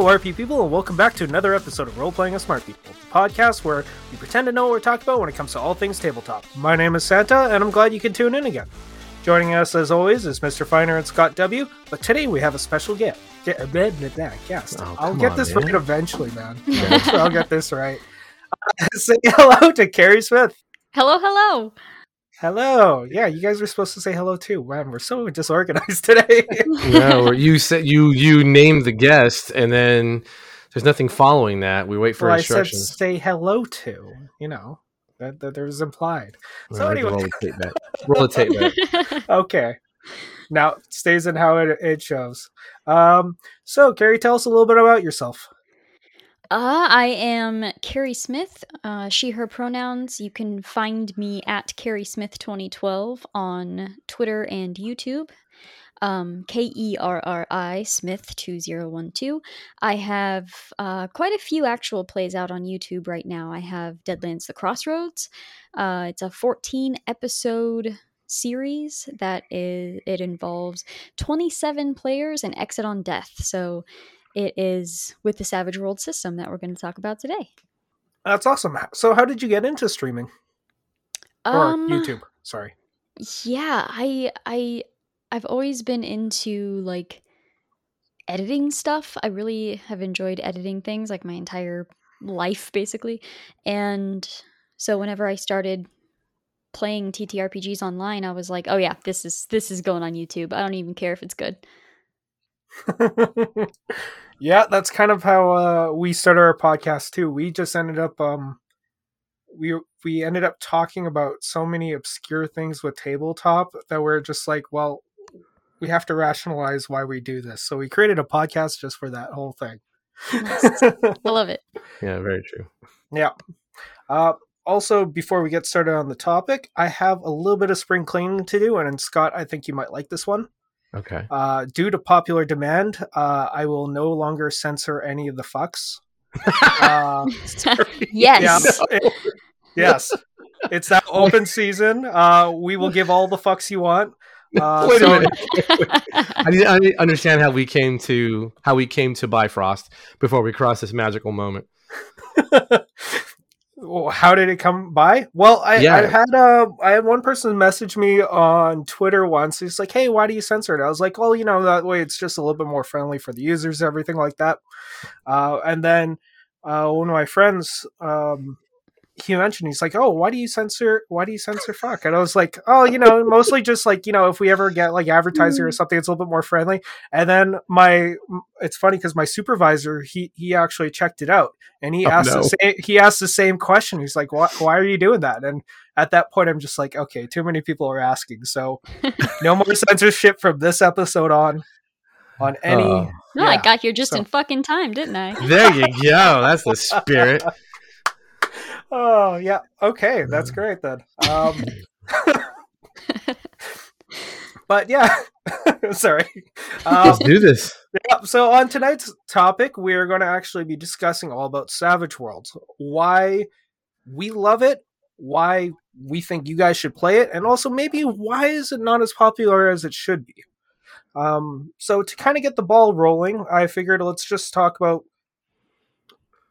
Hello, RP people, and welcome back to another episode of Role Playing as Smart People, the podcast where we pretend to know what we're talking about when it comes to all things tabletop. My name is Santa, and I'm glad you can tune in again. Joining us, as always, is Mr. Finer and Scott W., but today we have a special guest. I'll get this right eventually, man. Yeah. So I'll get this right. Say hello to Kerri Smith. Hello, hello. Hello. Yeah, you guys were supposed to say hello too. Wow, we're so disorganized today. Yeah, you said you named the guest, and then there's nothing following that. We wait for instructions. I said say hello to. You know that there was implied. So anyway, roll a tape back. Okay. Now it stays in how it shows. So Kerri, tell us a little bit about yourself. I am Kerri Smith, she, her pronouns. You can find me at Kerri Smith 2012 on Twitter and YouTube, Kerri Smith 2012. I have quite a few actual plays out on YouTube right now. I have Deadlands the Crossroads. It's a 14-episode series that involves 27 players and Exit on Death, so it is with the Savage World system that we're going to talk about today. That's awesome. So how did you get into streaming? Or YouTube, sorry. Yeah, I've always been into, like, editing stuff. I really have enjoyed editing things, like, my entire life, basically. And so whenever I started playing TTRPGs online, I was like, oh yeah, this is going on YouTube. I don't even care if it's good. Yeah, that's kind of how we started our podcast too. We just ended up we ended up talking about so many obscure things with tabletop that we're just like, well, we have to rationalize why we do this, so we created a podcast just for that whole thing. Nice. I love it. Yeah, very true. Yeah. Also, before we get started on the topic, I have a little bit of spring cleaning to do, and Scott, I think you might like this one. Okay. Due to popular demand, I will no longer censor any of the fucks. Yes. Yeah, yes. It's that open season. We will give all the fucks you want. Wait a minute. I need to understand how we came to Bifrost before we crossed this magical moment. How did it come by? Well, I had one person message me on Twitter once. He's like, "Hey, why do you censor it?" I was like, "Well, you know, that way it's just a little bit more friendly for the users, everything like that." And then one of my friends, he mentioned, he's like, "Oh, why do you censor fuck?" And I was like, "Oh, you know, mostly just like, you know, if we ever get like advertiser or something, it's a little bit more friendly." And then it's funny because my supervisor, he actually checked it out. And he asked the same question. He's like, why are you doing that? And at that point, I'm just like, okay, too many people are asking. So no more censorship from this episode on any. No, yeah. I got here just in fucking time, didn't I? There you go. That's the spirit. Oh, yeah. Okay. That's great then. But yeah, sorry. Let's do this. Yeah, so on tonight's topic, we're going to actually be discussing all about Savage Worlds, why we love it, why we think you guys should play it, and also maybe why is it not as popular as it should be. So to kind of get the ball rolling, I figured let's just talk about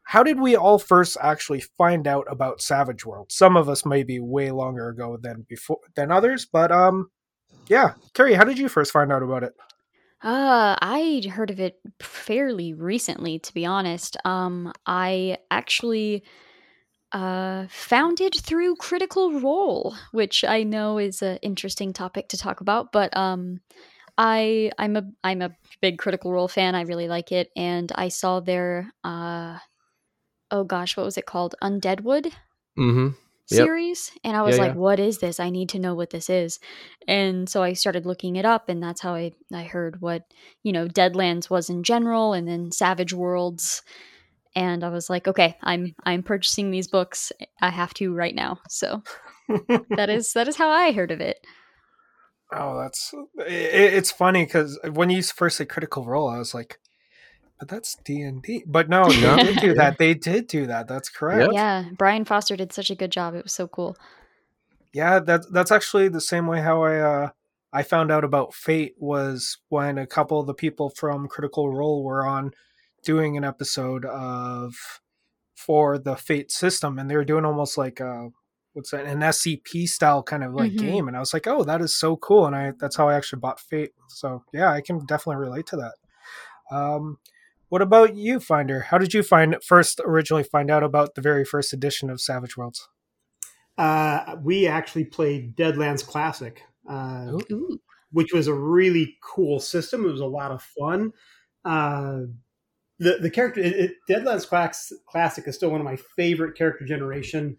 how did we all first actually find out about Savage Worlds. Some of us maybe way longer ago than others, but yeah. Kerri, how did you first find out about it? I heard of it fairly recently, to be honest. I actually found it through Critical Role, which I know is an interesting topic to talk about, but I'm a big Critical Role fan. I really like it, and I saw their what was it called? Undeadwood? Mm-hmm. Series. Yep. And I was what is this? I need to know what this is. And so I started looking it up, and that's how I heard what, you know, Deadlands was in general, and then Savage Worlds. And I was like, okay, I'm purchasing these books. I have to right now. So that is how I heard of it. Oh, it's funny because when you first said Critical Role, I was like, but that's D&D. But no, they did do that. They did do that. That's correct. Yep. Yeah, Brian Foster did such a good job. It was so cool. Yeah, that's actually the same way how I found out about Fate was when a couple of the people from Critical Role were on doing an episode of for the Fate system, and they were doing almost like an SCP style kind of like game, and I was like, oh, that is so cool, and that's how I actually bought Fate. So yeah, I can definitely relate to that. What about you, Finder? How did you originally find out about the very first edition of Savage Worlds? We actually played Deadlands Classic, which was a really cool system. It was a lot of fun. The character Deadlands Classic is still one of my favorite character generation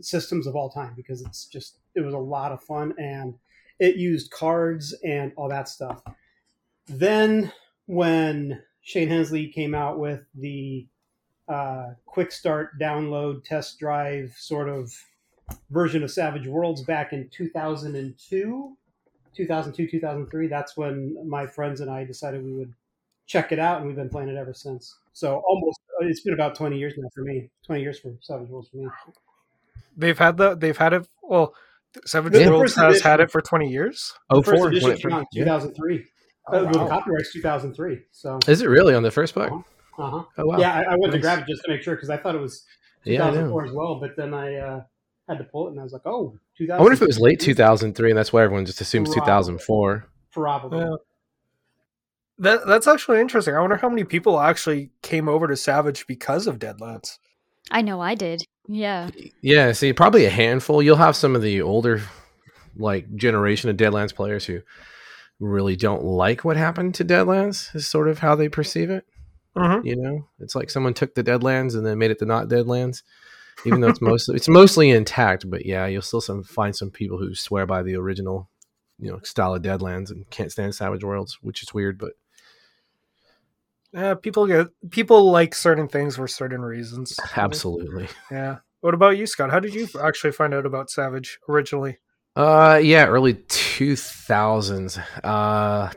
systems of all time, because it was a lot of fun, and it used cards and all that stuff. Then when Shane Hensley came out with the quick start download test drive sort of version of Savage Worlds back in 2003, that's when my friends and I decided we would check it out, and we've been playing it ever since. So it's been about 20 years now for me, 20 years for Savage Worlds for me. They've had it. Well, Savage Worlds has had it for 20 years. Oh, the first edition came out in 2003. Oh, wow. The copyright's 2003. So is it really on the first book? Uh-huh. Oh, wow. Yeah, I went to grab it just to make sure, because I thought it was 2004 as well, but then I had to pull it, and I was like, oh, 2003. I wonder if it was late 2003, and that's why everyone just assumes 2004. Probably. Yeah. That's actually interesting. I wonder how many people actually came over to Savage because of Deadlands. I know I did. Yeah. Yeah, see, probably a handful. You'll have some of the older generation of Deadlands players who really don't like what happened to Deadlands, is sort of how they perceive it. Mm-hmm. You know, it's like someone took the Deadlands and then made it the not Deadlands, even though it's mostly intact. But yeah, you'll still find some people who swear by the original, style of Deadlands and can't stand Savage Worlds, which is weird. But people like certain things for certain reasons. Absolutely. Yeah. What about you, Scott? How did you actually find out about Savage originally? Early 2000s,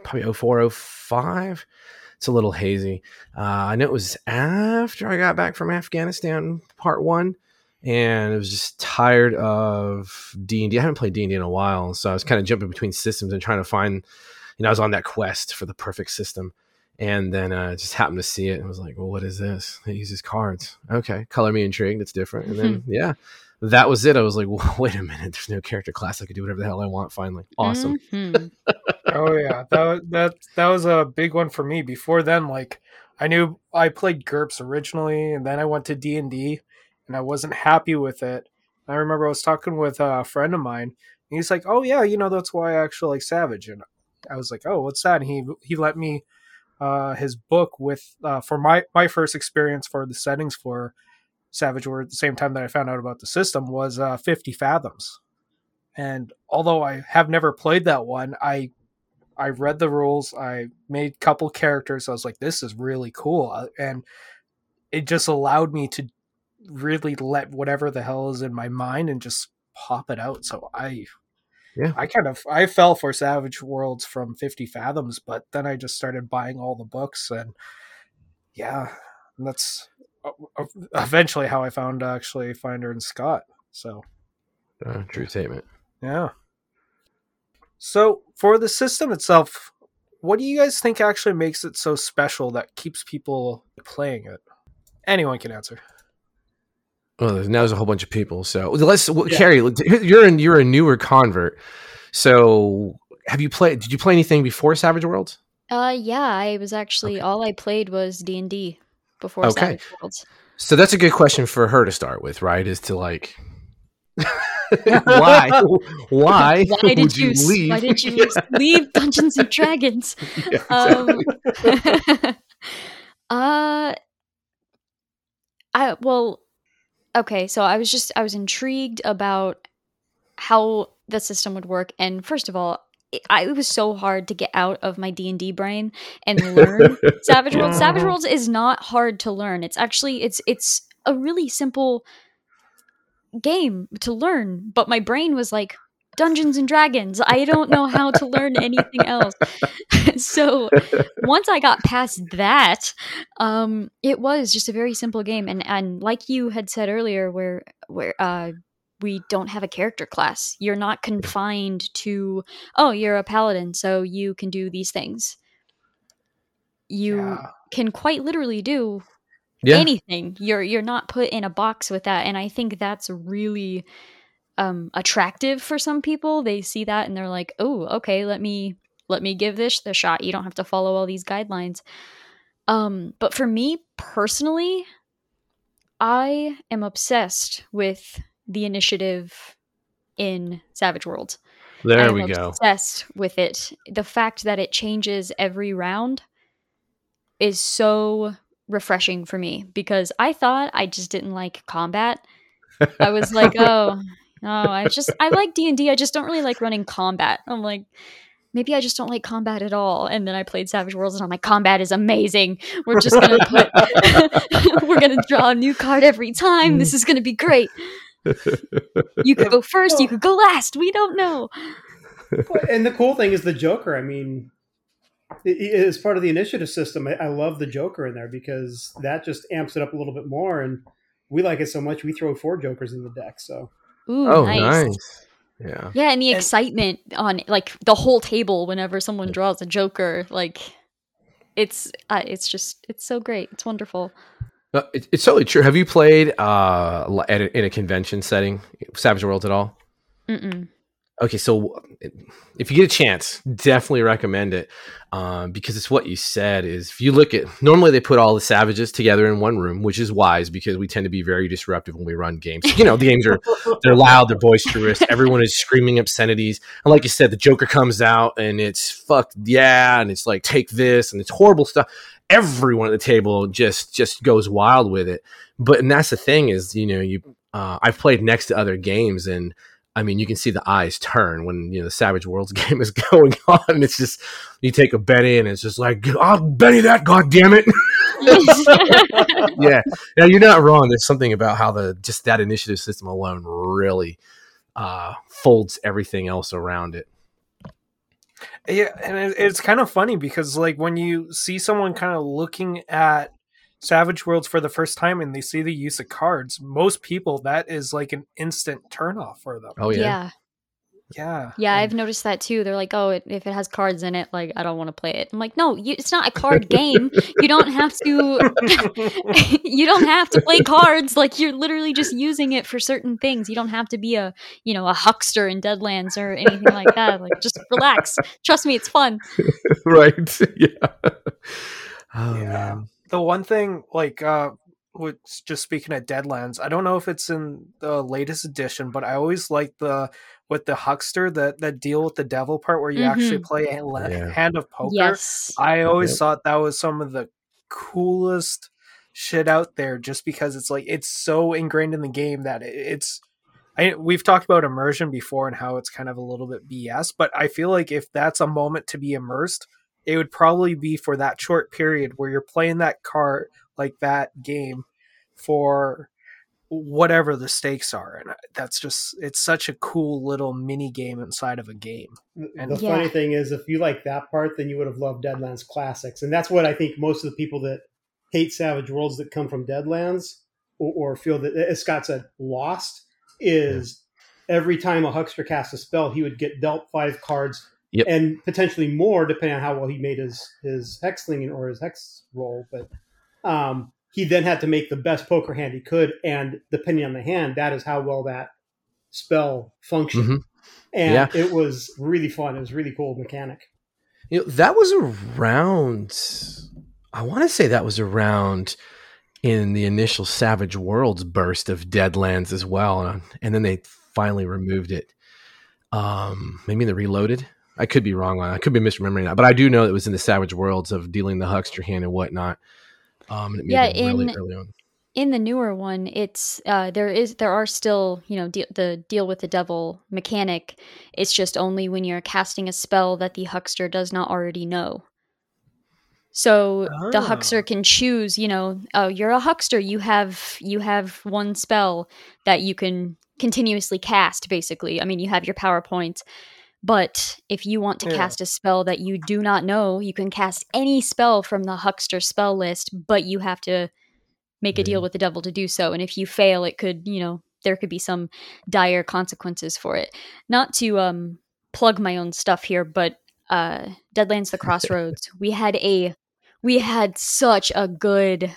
probably 04, 05. It's a little hazy. I know it was after I got back from Afghanistan, part 1, and I was just tired of D&D. I haven't played D&D in a while, so I was kind of jumping between systems and trying to find, I was on that quest for the perfect system, and then I just happened to see it and was like, well, what is this? It uses cards. Okay, color me intrigued. It's different. And then, yeah, that was it. I was like, well, wait a minute. There's no character class. I could do whatever the hell I want, finally. Awesome. Mm-hmm. Oh yeah, that was a big one for me. Before then, I knew I played GURPS originally, and then I went to D&D, and I wasn't happy with it. I remember I was talking with a friend of mine, and he's like, "Oh yeah, that's why I actually like Savage." And I was like, "Oh, what's that?" And he let me his book with for my first experience for the settings for Savage World. At the same time that I found out about the system was 50 Fathoms, and although I have never played that one, I read the rules. I made a couple characters. I was like, this is really cool. And it just allowed me to really let whatever the hell is in my mind and just pop it out. So I fell for Savage Worlds from 50 Fathoms, but then I just started buying all the books. And yeah, and that's eventually how I found actually Finder and Scott. So true statement. Yeah. So for the system itself, what do you guys think actually makes it so special that keeps people playing it? Anyone can answer. Well, now there's a whole bunch of people. So Kerri, you're a newer convert. So did you play anything before Savage Worlds? I was actually, all I played was D&D before Savage Worlds. So that's a good question for her to start with, right? Is to Why did you leave? Why did you leave Dungeons and Dragons? Yeah, exactly. So I was intrigued about how the system would work, and first of all, it was so hard to get out of my D&D brain and learn Savage Worlds. Savage Worlds is not hard to learn. It's actually it's a really simple game to learn, but my brain was like, Dungeons and Dragons, I don't know how to learn anything else. So once I got past that, it was just a very simple game, and like you had said earlier, where we don't have a character class. You're not confined to, oh, you're a paladin, so you can do these things. you can quite literally do anything. You're not put in a box with that, and I think that's really attractive for some people. They see that and they're like, oh, okay, let me give this the shot. You don't have to follow all these guidelines. But for me personally, I am obsessed with the initiative in Savage Worlds. There we go. I'm obsessed with it. The fact that it changes every round is so refreshing for me, because I thought I just didn't like combat. I was like, oh, no, I like D&D. I just don't really like running combat. I'm like, maybe I just don't like combat at all. And then I played Savage Worlds and I'm like, combat is amazing. We're just going to we're going to draw a new card every time. This is going to be great. You could go first, you could go last. We don't know. And the cool thing is the Joker. I mean, as part of the initiative system, I love the Joker in there because that just amps it up a little bit more. And we like it so much, we throw 4 Jokers in the deck. So, nice. Yeah. Yeah, and the excitement on like the whole table whenever someone draws a Joker, like it's so great. It's wonderful. It's totally true. Have you played in a convention setting, Savage Worlds at all? Mm-mm. Okay, so if you get a chance, definitely recommend it because it's what you said. Is if you look at, normally they put all the savages together in one room, which is wise because we tend to be very disruptive when we run games. You know, the games are they're loud, they're boisterous, everyone is screaming obscenities, and like you said, the Joker comes out and it's fuck yeah, and it's like take this, and it's horrible stuff. Everyone at the table just goes wild with it. But and that's the thing is, you know, I've played next to other games and. I mean, you can see the eyes turn when, you know, the Savage Worlds game is going on. And it's just, you take a Benny and it's just like, I'll Benny that, goddammit. Yeah. Now, you're not wrong. There's something about how just that initiative system alone really folds everything else around it. Yeah. And it's kind of funny because, like, when you see someone kind of looking at Savage Worlds for the first time and they see the use of cards, most people, that is like an instant turnoff for them. Oh, yeah. I've noticed that too. They're like, oh, if it has cards in it, like I don't want to play it. I'm like, no, it's not a card game. You don't have to play cards. Like, you're literally just using it for certain things. You don't have to be a, you know, a huckster in Deadlands or anything like that. Like, just relax. Trust me, it's fun. Right. Yeah. Oh, yeah. Man. The one thing, like, just speaking of Deadlands, I don't know if it's in the latest edition, but I always like with the huckster, that deal with the devil part where you actually play a hand of poker. Yes. I always thought that was some of the coolest shit out there, just because it's like, it's so ingrained in the game that we've talked about immersion before and how it's kind of a little bit BS, but I feel like if that's a moment to be immersed, it would probably be for that short period where you're playing that card, like that game, for whatever the stakes are. And that's just, it's such a cool little mini game inside of a game. And the funny thing is, if you like that part, then you would have loved Deadlands Classics. And that's what I think most of the people that hate Savage Worlds that come from Deadlands or feel that, as Scott said, lost, is every time a huckster cast a spell, he would get dealt 5 cards. Yep. And potentially more, depending on how well he made his hexling or his hex roll. But he then had to make the best poker hand he could. And depending on the hand, that is how well that spell functioned. Mm-hmm. And it was really fun. It was a really cool mechanic. You know, that was around, I want to say that was around in the initial Savage Worlds burst of Deadlands as well. And then they finally removed it. Maybe in the Reloaded. I could be wrong on it. I could be misremembering that, but I do know it was in the Savage Worlds of dealing the huckster hand and whatnot. And it may be really early on. In the newer one, it's there are still, you know, the deal with the devil mechanic. It's just only when you're casting a spell that the huckster does not already know. So the huckster can choose, you know, oh, you're a huckster. You have one spell that you can continuously cast, basically. I mean, you have your PowerPoint. But if you want to cast a spell that you do not know, you can cast any spell from the huckster spell list, but you have to make a deal with the devil to do so. And if you fail, it could, you know, there could be some dire consequences for it. Not to plug my own stuff here, but Deadlands the Crossroads, we had a we had such a good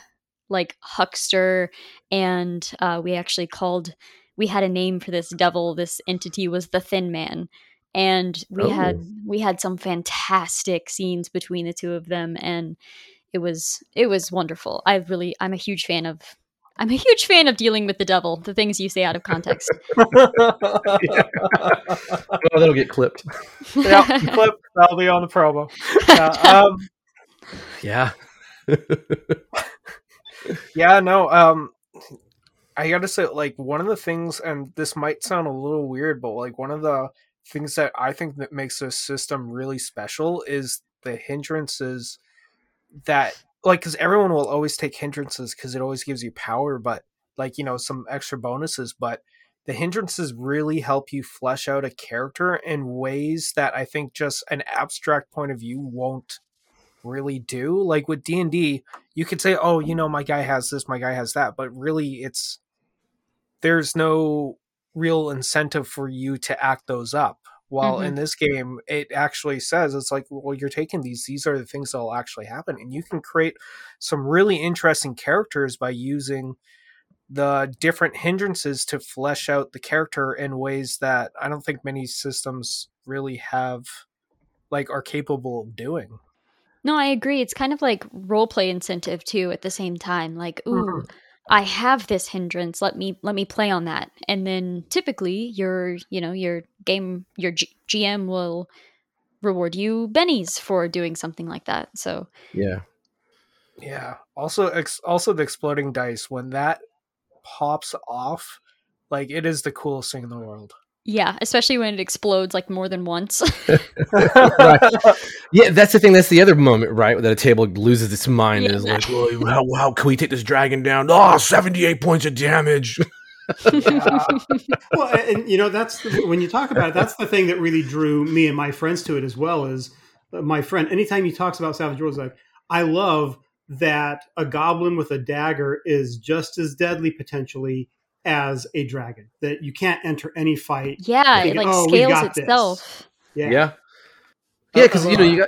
like huckster, and we actually called, we had a name for this devil, this entity was the Thin Man. And we had some fantastic scenes between the two of them, and it was wonderful. I'm a huge fan of dealing with the devil, the things you say out of context. Yeah. Well, that'll get clipped. Yeah, clipped. That'll be on the promo. Yeah. Yeah, no. I gotta say, like, one of the things, and this might sound a little weird, but like one of the things that I think that makes this system really special is the hindrances that, like, because everyone will always take hindrances because it always gives you power, but like, you know, some extra bonuses, but the hindrances really help you flesh out a character in ways that I think just an abstract point of view won't really do. Like with D&D, you could say, oh, you know, my guy has this, my guy has that, but really there's no real incentive for you to act those up. While in this game, it actually says, it's like, well, you're taking these are the things that'll actually happen. And you can create some really interesting characters by using the different hindrances to flesh out the character in ways that I don't think many systems really have, like, are capable of doing. No, I agree. It's kind of like roleplay incentive too at the same time. Like, ooh, I have this hindrance. Let me play on that. And then typically your GM will reward you bennies for doing something like that. So yeah. Also the exploding dice, when that pops off, like, it is the coolest thing in the world. Yeah, especially when it explodes like more than once. Right. Yeah, that's the thing. That's the other moment, right? That a table loses its mind and is like, well, how can we take this dragon down? Oh, 78 points of damage. Yeah. Well, and you know, when you talk about it, that's the thing that really drew me and my friends to it as well. Is my friend, anytime he talks about Savage Worlds, like, I love that a goblin with a dagger is just as deadly potentially as a dragon, that you can't enter any fight. Yeah, thinking, it like scales itself. This. Yeah, because you know, you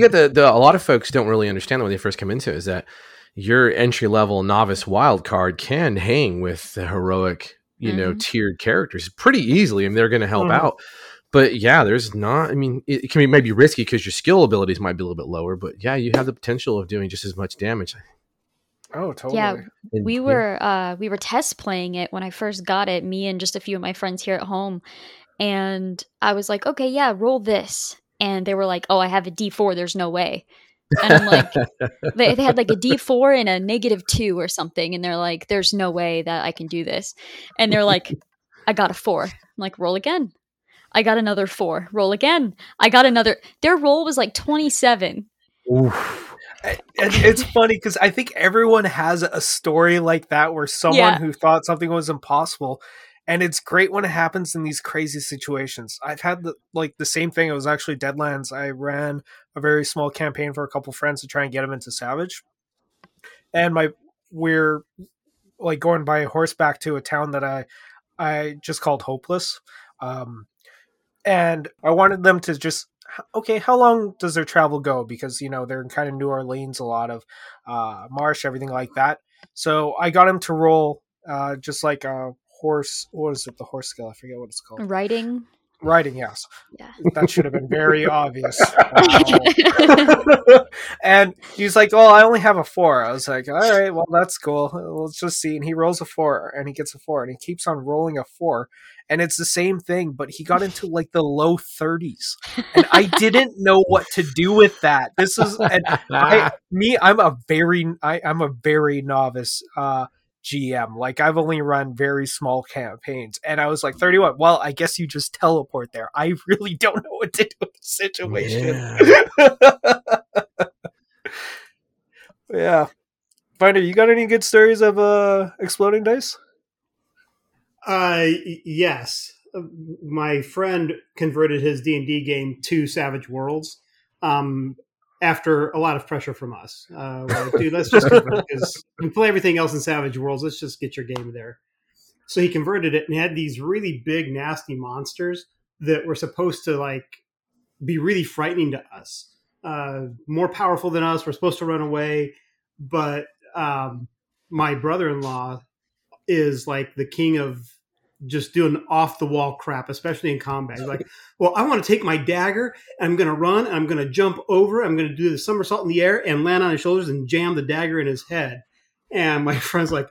got the a lot of folks don't really understand that when they first come into it, is that your entry level novice wild card can hang with the heroic, you know, tiered characters pretty easily, and they're going to help out. But yeah, there's not. I mean, it can be maybe risky because your skill abilities might be a little bit lower, but yeah, you have the potential of doing just as much damage. Oh, totally. Yeah, we were test playing it when I first got it, me and just a few of my friends here at home. And I was like, okay, yeah, roll this. And they were like, oh, I have a D4. There's no way. And I'm like, they had like a D4 and a -2 or something. And they're like, there's no way that I can do this. And they're like, I got a 4. I'm like, roll again. I got another 4. Roll again. I got another. Their roll was like 27. Oof. It's funny because I think everyone has a story like that where someone who thought something was impossible, and it's great when it happens in these crazy situations. I've had the same thing. It was actually Deadlands. I ran a very small campaign for a couple friends to try and get them into Savage, and we're like going by horseback to a town that I just called Hopeless, and I wanted them to just. Okay, how long does their travel go? Because, you know, they're in kind of New Orleans, a lot of marsh, everything like that. So I got him to roll just like a horse. What is it? The horse skill. I forget what it's called. Riding, yes. Yeah. That should have been very obvious. And he's like, oh, I only have a 4. I was like, all right, well, that's cool. Let's just see. And he rolls a 4, and he gets a 4, and he keeps on rolling a 4. And it's the same thing, but he got into like the low 30s. And I didn't know what to do with that. This is I'm a very novice GM. Like, I've only run very small campaigns, and I was like 31. Well, I guess you just teleport there. I really don't know what to do with the situation. Yeah. Yeah. Binder, you got any good stories of exploding dice? Yes. My friend converted his D&D game to Savage Worlds after a lot of pressure from us. Like, dude, let's just convert, because you can play everything else in Savage Worlds. Let's just get your game there. So he converted it and had these really big, nasty monsters that were supposed to, like, be really frightening to us. more powerful than us. We're supposed to run away. But my brother-in-law is like the king of just doing off the wall crap, especially in combat. He's like, well, I want to take my dagger and I'm going to run and I'm going to jump over. I'm going to do the somersault in the air and land on his shoulders and jam the dagger in his head. And my friend's like,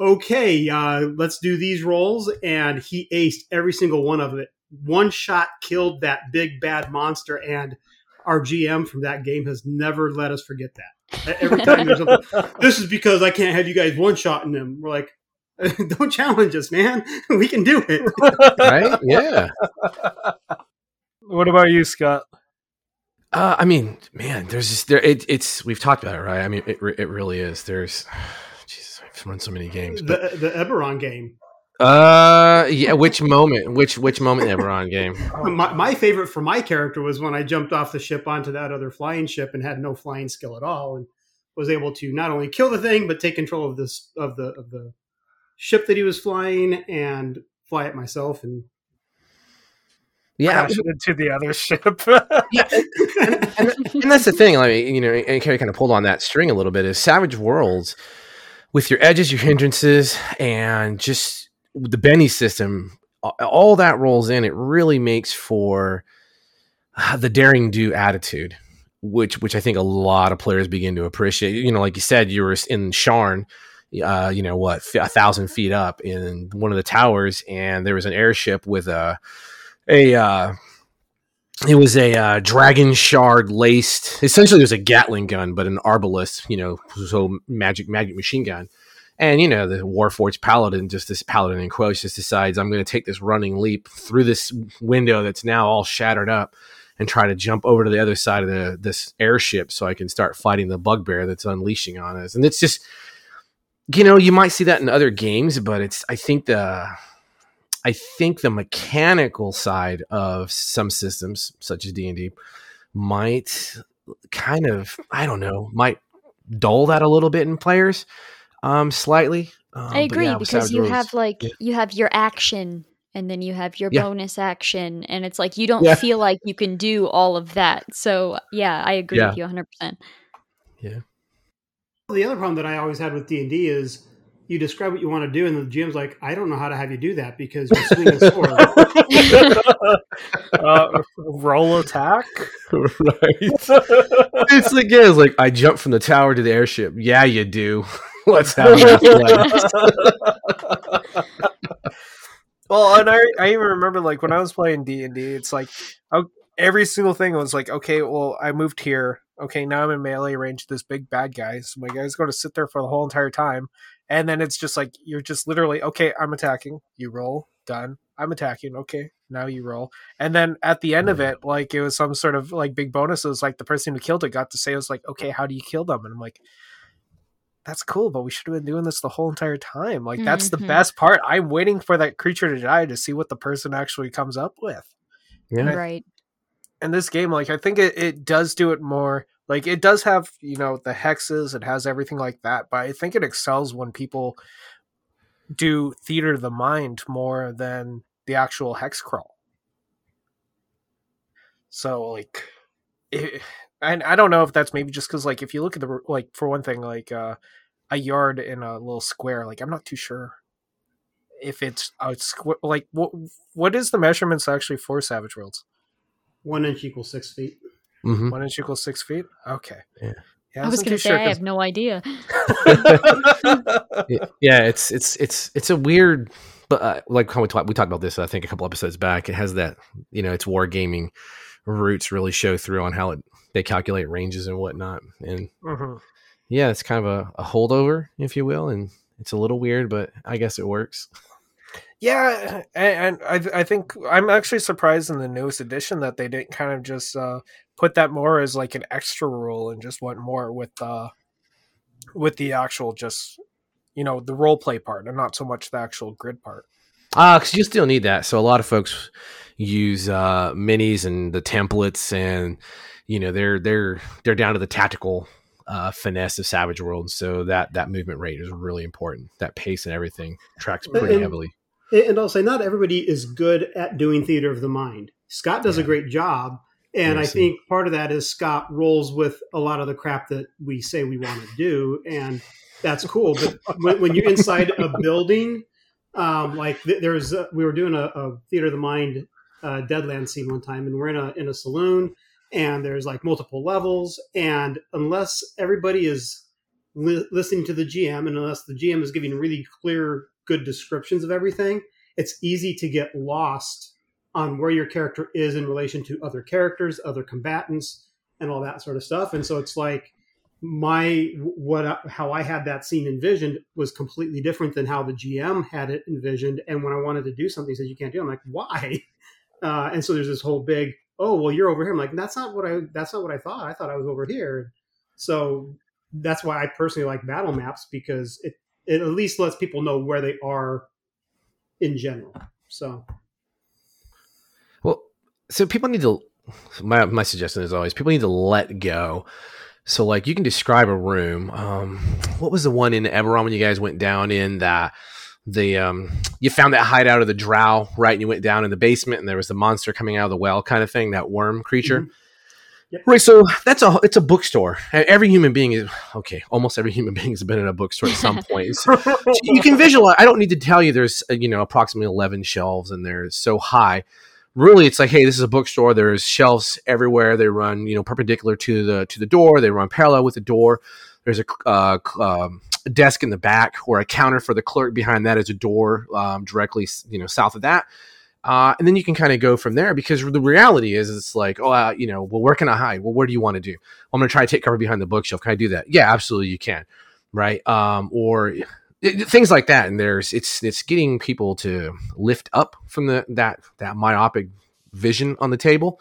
okay, let's do these rolls. And he aced every single one of it. One shot killed that big bad monster. And our GM from that game has never let us forget that. Every time there's something, this is because I can't have you guys one-shotting them. We're like, don't challenge us, man. We can do it. Right? Yeah. What about you, Scott? I mean, man, there's just there. It's we've talked about it, right? I mean, it really is. There's Jesus, I've run so many games. But, the Eberron game. Yeah. Which moment? Which moment? In the Eberron game. My favorite for my character was when I jumped off the ship onto that other flying ship and had no flying skill at all, and was able to not only kill the thing but take control of this of the ship that he was flying and fly it myself and crashed into the other ship. Yeah. and that's the thing. I mean, you know, and Kerri kind of pulled on that string a little bit. Is Savage Worlds with your edges, your hindrances, and just the Benny system, all that rolls in. It really makes for the daring do attitude, which I think a lot of players begin to appreciate. You know, like you said, you were in Sharn. You know what, 1,000 feet up in one of the towers, and there was an airship with a dragon shard laced. Essentially, it was a Gatling gun, but an arbalist, you know, so magic machine gun. And you know, the Warforged Paladin, just this Paladin in quotes, just decides I'm going to take this running leap through this window that's now all shattered up, and try to jump over to the other side of this airship so I can start fighting the bugbear that's unleashing on us. And it's just. You know, you might see that in other games, but it's. I think the mechanical side of some systems, such as D&D, might kind of, I don't know, might dull that a little bit in players, slightly. I agree, because you have you have your action, and then you have your bonus action, and it's like you don't feel like you can do all of that. So yeah, I agree with you 100%. Yeah. The other problem that I always had with D&D is you describe what you want to do, and the GM's like, I don't know how to have you do that because you're swinging a sword. Roll attack? Right. It's like, yeah, it's like, I jump from the tower to the airship. Yeah, you do. Let's have it. Well, and I even remember, like, when I was playing D&D, it's like, every single thing was like, okay, well, I moved here. Okay, now I'm in melee range of this big bad guy. So my guy's going to sit there for the whole entire time. And then it's just like, you're just literally, okay, I'm attacking. You roll. Done. I'm attacking. Okay, now you roll. And then at the end of it, like, it was some sort of, like, big bonus. It was like the person who killed it got to say, it was like, okay, how do you kill them? And I'm like, that's cool, but we should have been doing this the whole entire time. Like, that's the best part. I'm waiting for that creature to die to see what the person actually comes up with. Yeah. Right. And this game, like, I think it does do it more. Like, it does have, you know, the hexes. It has everything like that. But I think it excels when people do theater of the mind more than the actual hex crawl. So, like, and I don't know if that's maybe just because, like, if you look at the, like, for one thing, like, a yard in a little square, like, I'm not too sure if it's a square. Like, what is the measurements actually for Savage Worlds? 1 inch equals 6 feet. Mm-hmm. 1 inch equals 6 feet? Okay. Yeah. I was going to say, I have no idea. Yeah, it's a weird, but like how we talked about this, I think, a couple episodes back. It has that, you know, its wargaming roots really show through on how they calculate ranges and whatnot. And yeah, it's kind of a holdover, if you will. And it's a little weird, but I guess it works. Yeah, and I think I'm actually surprised in the newest edition that they didn't kind of just put that more as like an extra rule and just went more with the actual just, you know, the role play part and not so much the actual grid part. Because you still need that. So a lot of folks use minis and the templates, and you know they're down to the tactical finesse of Savage World. So that movement rate is really important. That pace and everything tracks pretty heavily. And I'll say, not everybody is good at doing theater of the mind. Scott does a great job, And I think part of that is Scott rolls with a lot of the crap that we say we want to do. And that's cool. But when you're inside a building, like there's, we were doing a Theater of the Mind Deadlands scene one time, and we're in a saloon, and there's like multiple levels. And unless everybody is listening to the GM, and unless the GM is giving really clear, good descriptions of everything, it's easy to get lost on where your character is in relation to other characters, other combatants, and all that sort of stuff. And so it's like how I had that scene envisioned was completely different than how the GM had it envisioned. And when I wanted to do something, he said, you can't do it. I'm like, why? And so there's this whole big, oh, well, you're over here. I'm like, that's not what I thought. I thought I was over here. So that's why I personally like battle maps, because it at least lets people know where they are in general. So. Well, so people need to, my suggestion is always people need to let go. So like you can describe a room. What was the one in Eberron when you guys went down in the you found that hideout of the drow, right? And you went down in the basement and there was the monster coming out of the well kind of thing, that worm creature. Mm-hmm. Yep. Right. So it's a bookstore. Every human being is almost every human being has been in a bookstore at some point. So you can visualize. I don't need to tell you there's, approximately 11 shelves and they're so high. Really, it's like, hey, this is a bookstore. There's shelves everywhere. They run, perpendicular to the door. They run parallel with the door. There's a desk in the back or a counter for the clerk. Behind that is a door directly, south of that. And then you can kind of go from there, because the reality is it's like, well, where can I hide? Well, where do you want to do? Well, I'm going to try to take cover behind the bookshelf. Can I do that? Yeah, absolutely. You can. Right. Or things like that. And it's getting people to lift up from that myopic vision on the table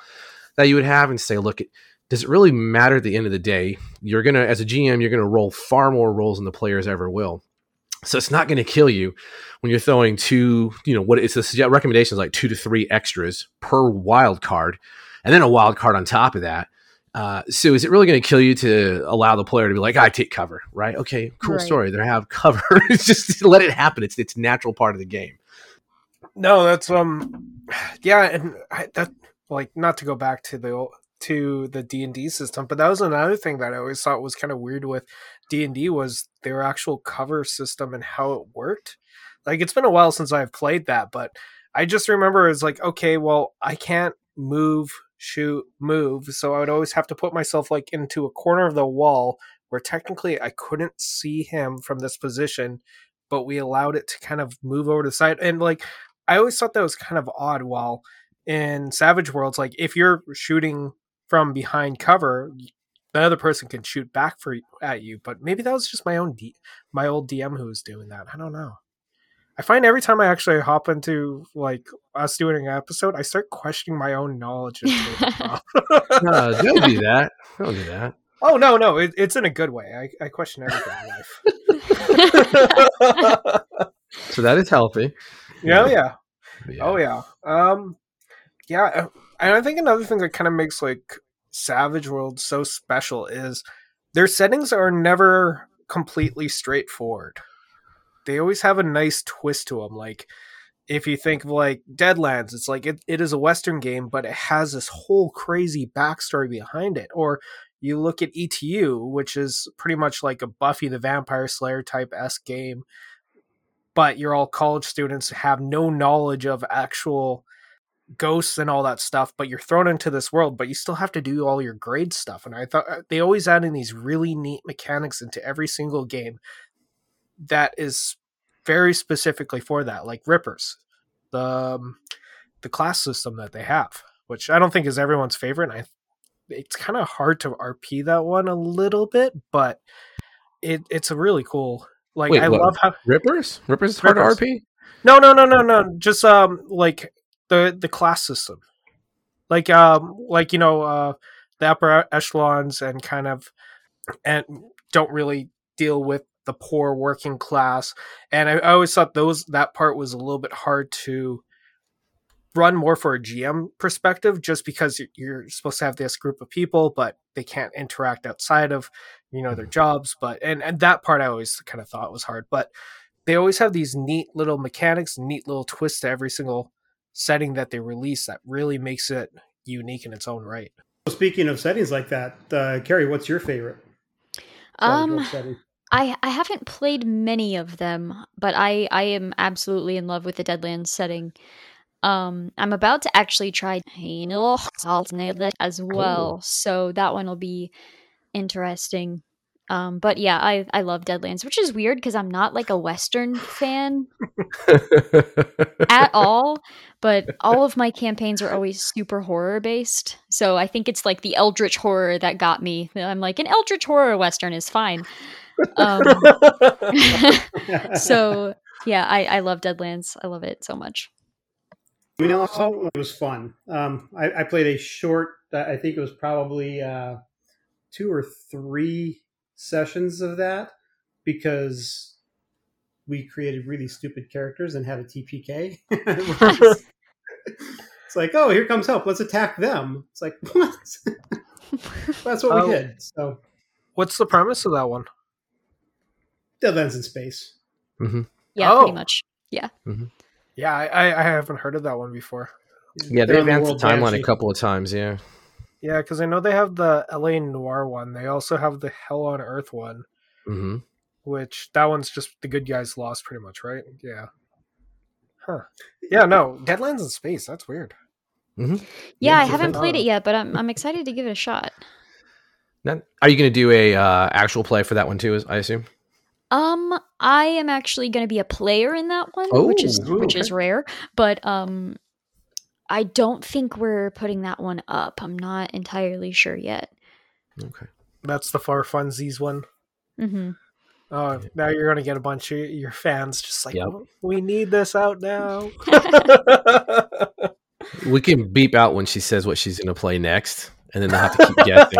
that you would have and say, look, does it really matter at the end of the day? You're going to, as a GM, you're going to roll far more rolls than the players ever will. So it's not going to kill you when you're throwing the recommendation is like 2 to 3 extras per wild card, and then a wild card on top of that. So is it really going to kill you to allow the player to be like, I take cover, right? Okay, cool story. They have cover. Just let it happen. It's natural part of the game. No, that's not to go back to the D&D system, but that was another thing that I always thought was kind of weird with D&D was their actual cover system and how it worked. Like, it's been a while since I've played that, but I just remember it's like, okay, well, I can't move, so I would always have to put myself like into a corner of the wall where technically I couldn't see him from this position, but we allowed it to kind of move over to the side. And like, I always thought that was kind of odd, while in Savage Worlds, like if you're shooting from behind cover, the other person can shoot back at you, but maybe that was just my old DM who was doing that. I don't know. I find every time I actually hop into like us doing an episode, I start questioning my own knowledge. No, don't do that. Don't do that. Oh no, it's in a good way. I question everything in life. So that is healthy. Yeah. Oh yeah. Yeah. And I think another thing that kind of makes like Savage World so special is their settings are never completely straightforward. They always have a nice twist to them. Like if you think of like Deadlands, it's like it is a Western game, but it has this whole crazy backstory behind it. Or you look at ETU, which is pretty much like a Buffy the Vampire Slayer type-esque game, but you're all college students, have no knowledge of actual ghosts and all that stuff, but you're thrown into this world, but you still have to do all your grade stuff. And I thought they always add in these really neat mechanics into every single game that is very specifically for that, like Rippers, the class system that they have, which I don't think is everyone's favorite. And it's kind of hard to RP that one a little bit, but it's a really cool, like, wait, I love how Rippers is hard to RP. No. Just like the class system, the upper echelons and don't really deal with the poor working class. And I always thought that part was a little bit hard to run more for a GM perspective, just because you're supposed to have this group of people, but they can't interact outside of, their jobs. But, and that part I always kind of thought was hard, but they always have these neat little mechanics, neat little twists to every single setting that they release that really makes it unique in its own right. Speaking of settings like that, Kerri, what's your favorite? I haven't played many of them, but I am absolutely in love with the Deadlands setting. I'm about to actually try as well, so that one will be interesting. But yeah, I love Deadlands, which is weird because I'm not like a Western fan at all, but all of my campaigns are always super horror based. So I think it's like the Eldritch horror that got me. I'm like, an Eldritch horror Western is fine. So yeah, I love Deadlands. I love it so much. I mean, also, it was fun. I played a short, I think it was probably 2 or 3 sessions of that because we created really stupid characters and had a TPK. It's like, oh, here comes help. Let's attack them. It's like, what? That's what we did. So, what's the premise of that one? Deadlands in space. Mm-hmm. Yeah, pretty much. Yeah. Mm-hmm. Yeah, I haven't heard of that one before. Yeah, they advanced the timeline a couple of times. Yeah. Yeah, because I know they have the LA Noir one. They also have the Hell on Earth one, mm-hmm. which that one's just the good guys lost pretty much, right? Yeah. Huh. Yeah, no. Deadlands in space. That's weird. Mm-hmm. Yeah, I haven't played it yet, but I'm excited to give it a shot. Then, are you going to do a actual play for that one too, I assume? I am actually going to be a player in that one, which is rare, but I don't think we're putting that one up. I'm not entirely sure yet. Okay. That's the Far Funsies one. Mm-hmm. Now you're going to get a bunch of your fans just like, we need this out now. We can beep out when she says what she's going to play next, and then they'll have to keep guessing.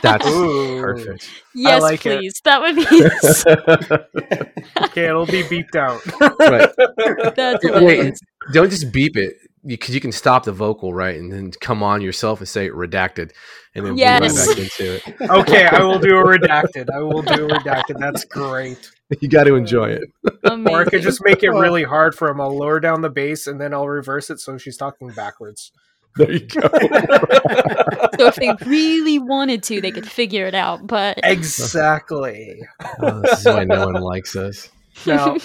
That's perfect. Yes, like please. It. That would be... Okay, it'll be beeped out. Right. That's hilarious. Don't just beep it, because you can stop the vocal, right, and then come on yourself and say redacted, and then yes. Right back into it. Okay, I will do a redacted. That's great. You got to enjoy it. Amazing. Or I could just make it really hard for him. I'll lower down the bass, and then I'll reverse it so she's talking backwards. There you go. So if they really wanted to, they could figure it out. But exactly. This is why no one likes us. No.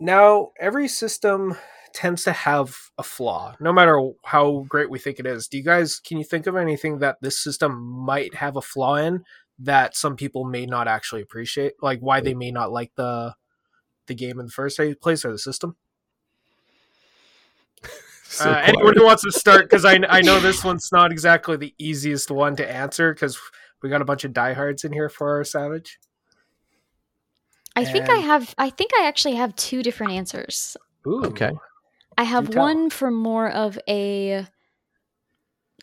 Now, every system tends to have a flaw, no matter how great we think it is. Can you think of anything that this system might have a flaw in that some people may not actually appreciate? Like why they may not like the game in the first place or the system? So anyone who wants to start, because I know this one's not exactly the easiest one to answer, because we got a bunch of diehards in here for our Savage. I think I actually have 2 different answers. Ooh, okay. I have one from more of a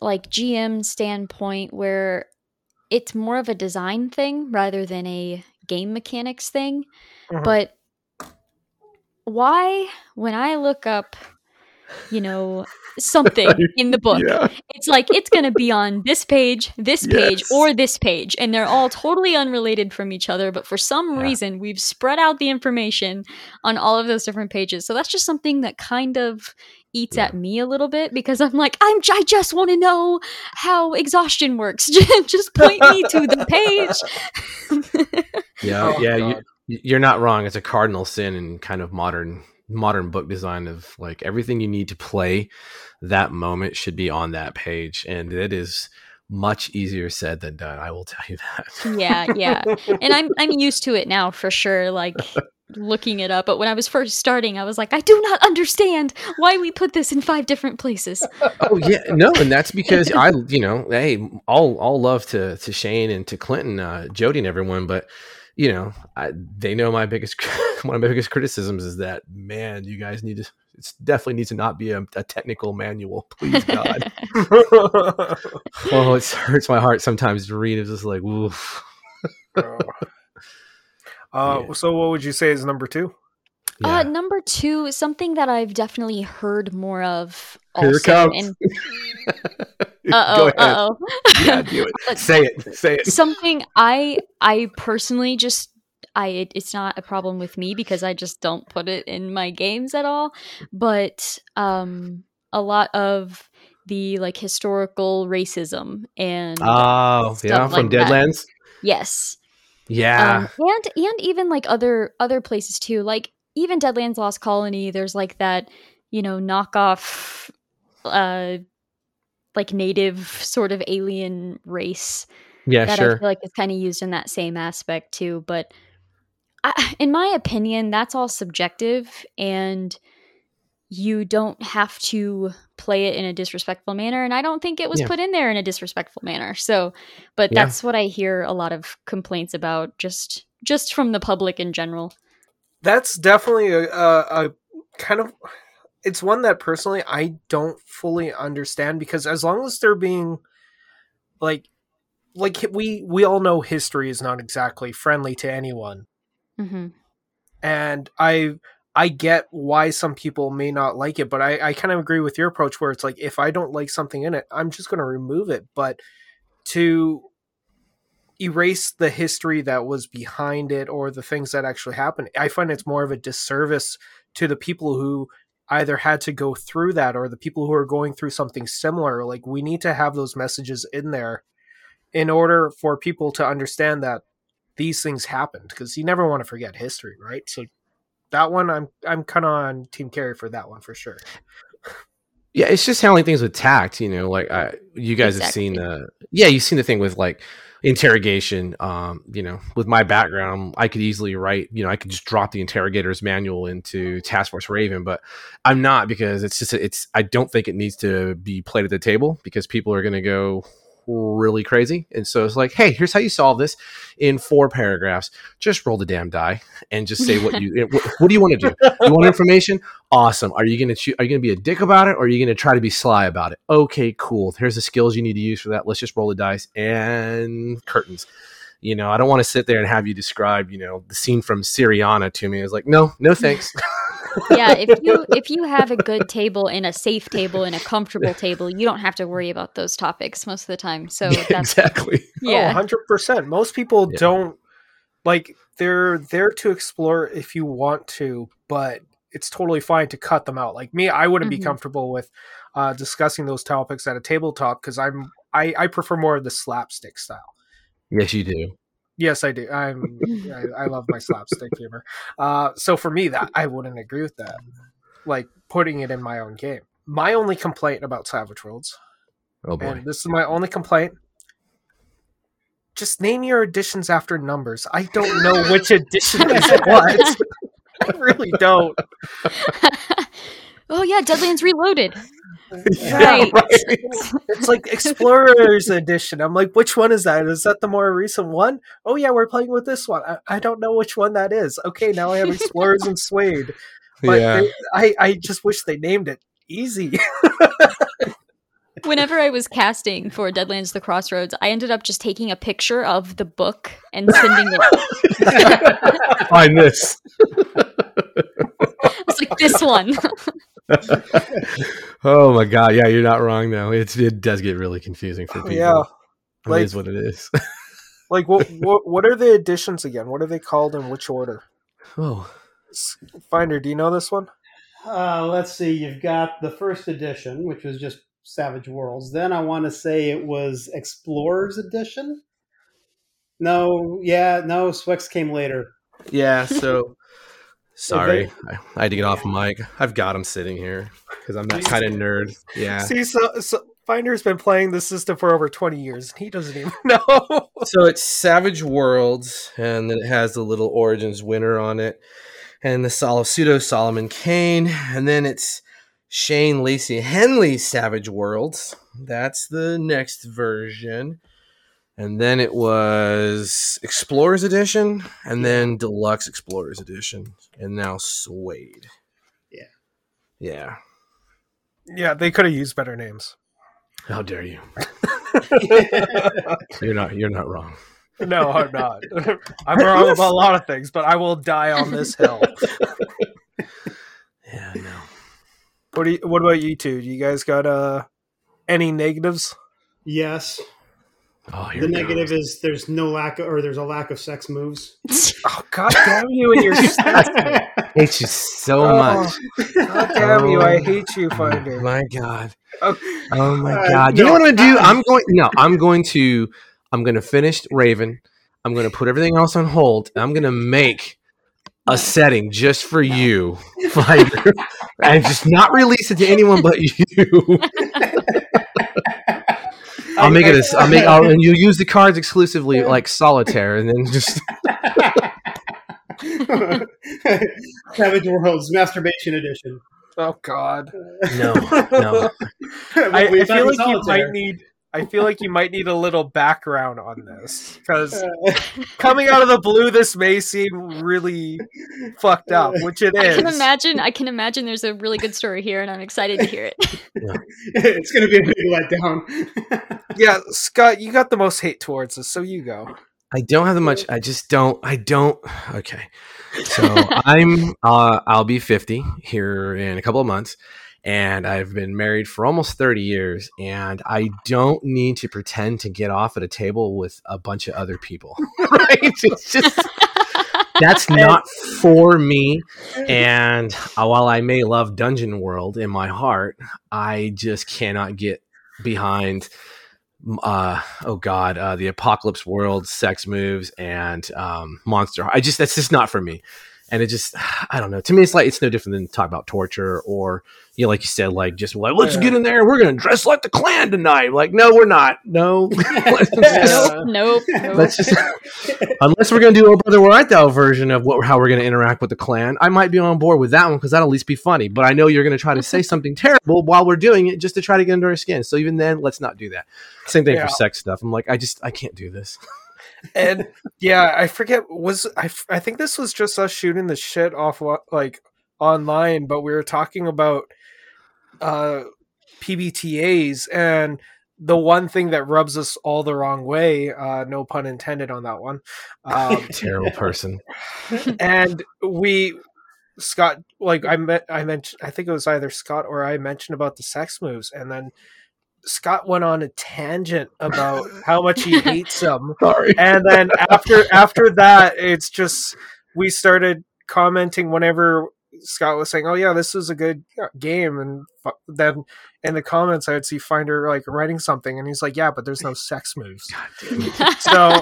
like GM standpoint where it's more of a design thing rather than a game mechanics thing. Mm-hmm. But why, when I look up, something in the book, it's like it's going to be on this page, this page, or this page, and they're all totally unrelated from each other, but for some reason we've spread out the information on all of those different pages. So that's just something that kind of eats at me a little bit, because I'm like, I just want to know how exhaustion works. Just point me to the page. You're not wrong. It's a cardinal sin in kind of modern book design of like everything you need to play that moment should be on that page, and it is much easier said than done, I will tell you that. yeah and I'm used to it now for sure, like looking it up, but when I was first starting I was like, I do not understand why we put this in 5 different places. And that's because I all love to Shane and to Clinton, Jody and everyone, but they know my one of my biggest criticisms is that, man, you guys it definitely needs to not be a technical manual, please God. Oh, it hurts my heart sometimes to read. It's just like, oof. So what would you say is number 2? Number 2 is something that I've definitely heard more of. Also. Here it comes. Go ahead. Yeah, do it. Say it. Something I personally just it's not a problem with me because I just don't put it in my games at all. But a lot of the like historical racism and stuff from like Deadlands. That. Yes. Yeah. And even like other places too. Like even Deadlands Lost Colony, there's like that, you know, knockoff like native sort of alien race. Yeah, that sure. I feel like it's kind of used in that same aspect too, but in my opinion, that's all subjective, and you don't have to play it in a disrespectful manner. And I don't think it was put in there in a disrespectful manner. So, but that's what I hear a lot of complaints about, just from the public in general. That's definitely a kind of, it's one that personally I don't fully understand, because as long as they're being like we all know history is not exactly friendly to anyone. Mm-hmm. And I get why some people may not like it, but I kind of agree with your approach where it's like, if I don't like something in it, I'm just going to remove it. But to erase the history that was behind it or the things that actually happened, I find it's more of a disservice to the people who either had to go through that or the people who are going through something similar. Like, we need to have those messages in there in order for people to understand that these things happened, because you never want to forget history, right? So that one, I'm kind of on Team Kerri for that one for sure. Yeah, it's just handling things with tact, you know. Like you guys have seen you've seen the thing with like interrogation. You know, with my background, I could easily write. You know, I could just drop the interrogator's manual into Task Force Raven, but I'm not, because it's just I don't think it needs to be played at the table, because people are going to go really crazy. And so it's like, hey, here's how you solve this in 4 paragraphs. Just roll the damn die and just say what you what do you want to do? You want information? Awesome. Are you going to be a dick about it, or are you going to try to be sly about it? Okay, cool. Here's the skills you need to use for that. Let's just roll the dice and curtains. You know, I don't want to sit there and have you describe, you know, the scene from Syriana to me. It's like, no thanks. Yeah, if you have a good table and a safe table and a comfortable table, you don't have to worry about those topics most of the time. So that's, exactly. Yeah, 100%. Most people don't like, they're there to explore if you want to, but it's totally fine to cut them out. Like me, I wouldn't be comfortable with discussing those topics at a tabletop, because I prefer more of the slapstick style. Yes, you do. Yes, I do. I love my slapstick humor. So for me, that I wouldn't agree with that. Like putting it in my own game. My only complaint about Savage Worlds. Oh boy. And this is my only complaint. Just name your editions after numbers. I don't know which edition is what. I really don't. Oh yeah, Deadlands Reloaded. Yeah, right. It's like Explorer's Edition. I'm like, which one is that? Is that the more recent one? Oh yeah, we're playing with this one. I don't know which one that is. Okay, now I have Explorers and Suede. But I just wish they named it easy. Whenever I was casting for Deadlands the Crossroads, I ended up just taking a picture of the book and sending it. Find this. I was like, this one. Oh my god, yeah, you're not wrong though. It does get really confusing for people. Yeah, like, it is what it is. Like what are the editions again? What are they called, in which order? Oh, Finder, do you know this one? Let's see, you've got the first edition, which was just Savage Worlds. Then I want to say it was Explorer's Edition. Swex came later. Yeah, so sorry, I had to get off mic. I've got him sitting here because I'm that kind of nerd. Yeah. See, so Finder's been playing this system for over 20 years, and he doesn't even know. So it's Savage Worlds, and then it has the little Origins winner on it, and the pseudo Solomon Kane, and then it's Shane Lacey Henley's Savage Worlds. That's the next version. And then it was Explorer's Edition, and then Deluxe Explorer's Edition, and now Suede. Yeah. Yeah. Yeah, they could have used better names. How dare you? You're not wrong. No, I'm not. I'm wrong about a lot of things, but I will die on this hill. Yeah, no. What about you two? Do you guys got any negatives? Yes. Oh, the negative is there's a lack of sex moves. Oh, God damn you and your sex. I hate you so much. God damn you. I hate you, Finder. My God. Okay. Oh, my God. You know what I'm going to do? I'm going to finish Raven. I'm going to put everything else on hold. And I'm going to make a setting just for you, Finder. And just not release it to anyone but you. I'll make it. And you'll use the cards exclusively, like solitaire, and then just Savage Worlds Masturbation Edition. Oh God, no. I feel like solitaire. You might need. I feel like you might need a little background on this because coming out of the blue, this may seem really fucked up, which it is. I can imagine. There's a really good story here, and I'm excited to hear it. Yeah. It's going to be a big letdown. Yeah, Scott, you got the most hate towards us, so you go. I don't have the much. I just don't. Okay, so I'll be 50 here in a couple of months. And I've been married for almost 30 years, and I don't need to pretend to get off at a table with a bunch of other people. Right? It's just that's not for me. And while I may love Dungeon World in my heart, I just cannot get behind. The Apocalypse World, sex moves, and monster. That's just not for me. And it just, I don't know. To me, it's like it's no different than talk about torture or, you know, like you said, like just like let's get in there. We're gonna dress like the Klan tonight. Like no, we're not. No, nope. Let's just unless we're gonna do a Brother Where Art Thou version of how we're gonna interact with the Klan. I might be on board with that one because that'll at least be funny. But I know you're gonna try to say something terrible while we're doing it just to try to get under our skin. So even then, let's not do that. Same thing for sex stuff. I'm like, I can't do this. And yeah, I forget. I think this was just us shooting the shit off like online, but we were talking about PBTAs and the one thing that rubs us all the wrong way. No pun intended on that one. Terrible person. And Scott, like I mentioned, I think it was either Scott or I mentioned about the sex moves, and then Scott went on a tangent about how much he hates them. Sorry. And then after that, it's just we started commenting whenever Scott was saying, "Oh yeah, this was a good game," and then in the comments I would see Finder like writing something, and he's like, "Yeah, but there's no sex moves." So.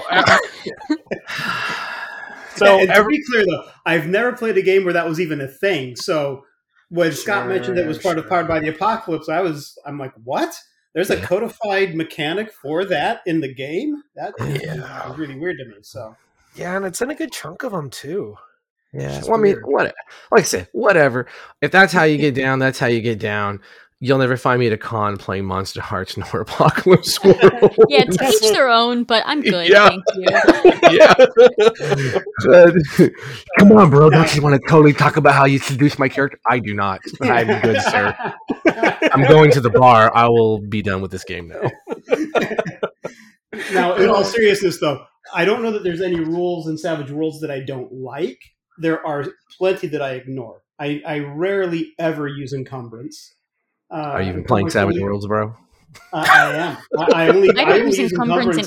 So and to be clear though, I've never played a game where that was even a thing. So when Scott mentioned it was part of Powered by the Apocalypse, I'm like, what? There's a codified mechanic for that in the game? That is really weird to me. So yeah, and it's in a good chunk of them too. Yeah, well, I mean, like I said, whatever. If that's how you get down, that's how you get down. You'll never find me at a con playing Monster Hearts nor Apocalypse World. Yeah, to each their own, but I'm good, thank you. Yeah. Come on, bro. Don't you want to totally talk about how you seduce my character? I do not. I'm good, sir. I'm going to the bar. I will be done with this game now. Now, in all seriousness, though, I don't know that there's any rules in Savage Worlds that I don't like. There are plenty that I ignore. I rarely ever use encumbrance. Are you even playing Savage Worlds, bro? I am. I use encumbrance in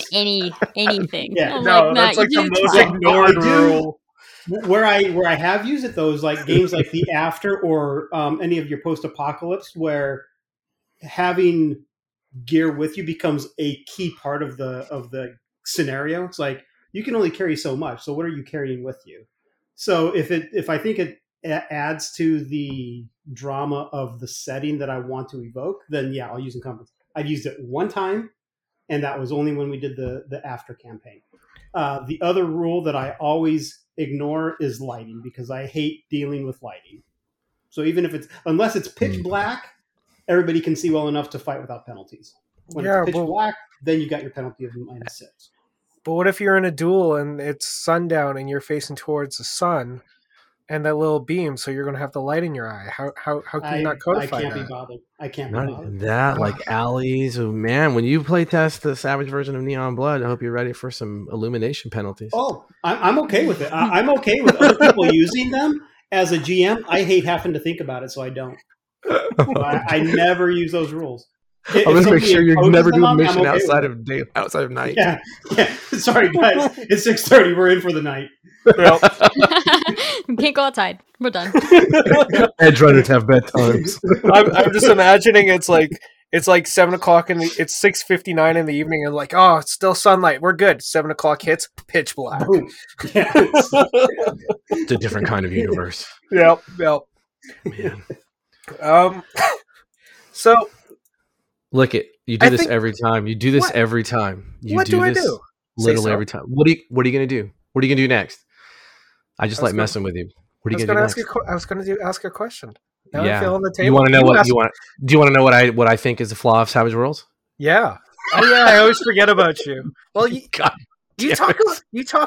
anything. Yeah. No, that's like the most ignored rule. Where I have used it though is like games like The After or any of your post-apocalypse where having gear with you becomes a key part of the scenario. It's like you can only carry so much. So what are you carrying with you? So if I think it adds to the drama of the setting that I want to evoke, then yeah, I'll use encumbrance. I'd used it one time, and that was only when we did the after campaign. The other rule that I always ignore is lighting because I hate dealing with lighting. So even if unless it's pitch black, everybody can see well enough to fight without penalties. When it's pitch black, then you got your penalty of -6. But what if you're in a duel and it's sundown and you're facing towards the sun? And that little beam, so you're going to have the light in your eye. How can you not codify that? I can't be bothered. That, like alleys. Oh, man, when you play test the Savage version of Neon Blood, I hope you're ready for some illumination penalties. Oh, I'm okay with it. I'm okay with other people using them. As a GM, I hate having to think about it, so I don't. I never use those rules. I'm going to make sure you never do a mission outside of night. Yeah. Sorry, guys. It's 6:30. We're in for the night. Well. Can't go outside. We're done. Edge runners have bedtimes. I'm just imagining it's like 7 o'clock it's 6:59 in the evening, and like, oh, it's still sunlight. We're good. 7 o'clock hits, pitch black. Yeah, it's a different kind of universe. Yep. Man. So. Look it. You do this every time. Literally every time. What are you going to do? What are you going to do next? I just like messing with you. What are you going to do next? I was going to ask a question. Now yeah. I feel on the table. You want to know what you want? Do you want to know what I think is the flaw of Savage Worlds? Yeah. Oh yeah. I always forget about you. Well, you talk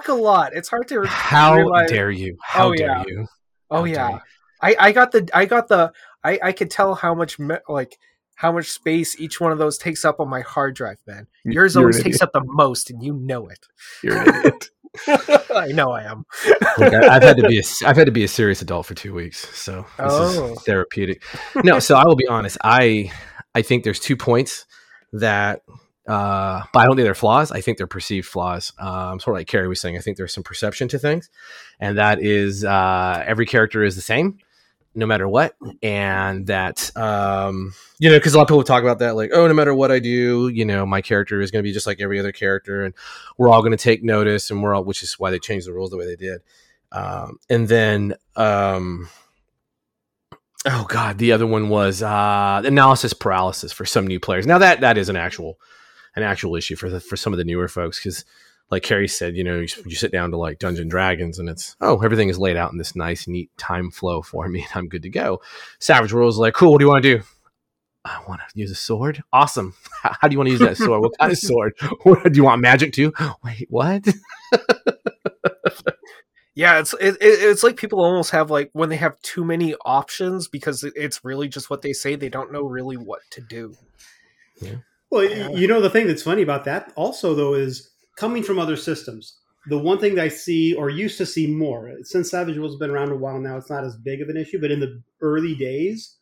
a lot. It's hard to. How dare you? How dare you? Oh yeah. I could tell how much how much space each one of those takes up on my hard drive, man. Yours always takes up the most, and you know it. You're an idiot. I know I am. Look, I've had to be a serious adult for 2 weeks, so this is therapeutic. No, so I will be honest. I think there's 2 points that, but I don't think they're flaws. I think they're perceived flaws. Sort of like Kerri was saying, I think there's some perception to things, and that is every character is the same, no matter what. And that, because a lot of people talk about that, like, oh, no matter what I do, my character is going to be just like every other character, and we're all going to take notice, and which is why they changed the rules the way they did. The other one was analysis paralysis for some new players. Now that is an actual issue for some of the newer folks, because like Kerri said, you sit down to like Dungeons & Dragons and it's, everything is laid out in this nice, neat time flow for me and I'm good to go. Savage Worlds is like, cool, what do you want to do? I want to use a sword. Awesome. How do you want to use that sword? What kind of sword? Do you want magic too? Wait, what? Yeah, it's like people almost have like when they have too many options because it's really just what they say. They don't know really what to do. Yeah. Well, the thing that's funny about that also though is, coming from other systems, the one thing that I see or used to see more, since Savage Worlds has been around a while now, it's not as big of an issue, but in the early days,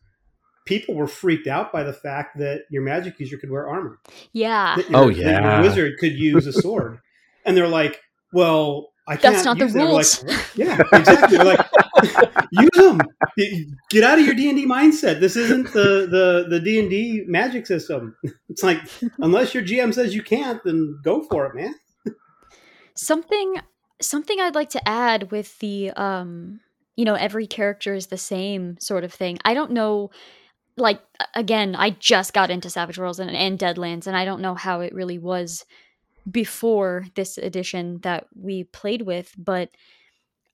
people were freaked out by the fact that your magic user could wear armor. Yeah. That your wizard could use a sword. And they're like, well, I can't. That's not the rules. Like, yeah, exactly. They're like, use them. Get out of your D&D mindset. This isn't the D&D magic system. It's like, unless your GM says you can't, then go for it, man. Something I'd like to add with the every character is the same sort of thing. I don't know, like, again, I just got into Savage Worlds and Deadlands, and I don't know how it really was before this edition that we played with, but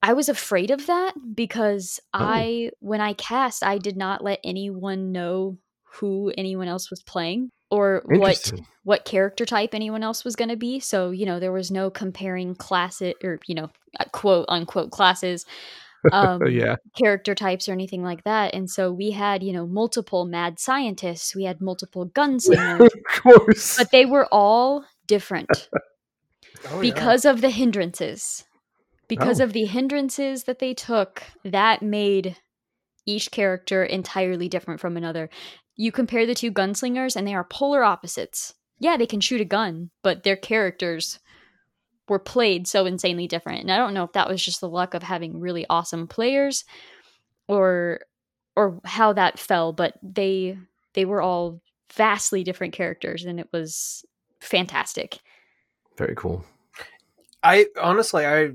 I was afraid of that because when I cast, I did not let anyone know who anyone else was playing or what character type anyone else was going to be. So, there was no comparing classes or, quote unquote classes, character types or anything like that. And so we had, multiple mad scientists. We had multiple gunslingers. Of course. But they were all different because of the hindrances. Because of the hindrances that they took, that made each character entirely different from another. You compare the two gunslingers and they are polar opposites. Yeah, they can shoot a gun, but their characters were played so insanely different. And I don't know if that was just the luck of having really awesome players or how that fell, but they were all vastly different characters and it was fantastic. Very cool. I've never thought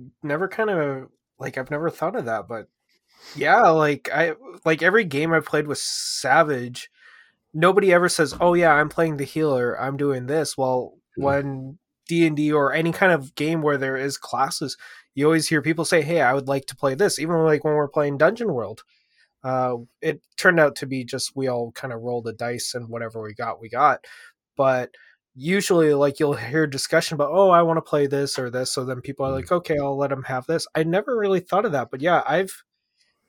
of that, but yeah, every game I've played with Savage, nobody ever says, oh yeah, I'm playing the healer, I'm doing this. Well, when D&D or any kind of game where there is classes, you always hear people say, hey, I would like to play this. Even like when we're playing Dungeon World, it turned out to be just, we all kind of rolled the dice and whatever we got, but usually like you'll hear discussion about, oh, I want to play this or this. So then people are like, okay, I'll let them have this. I never really thought of that, but yeah,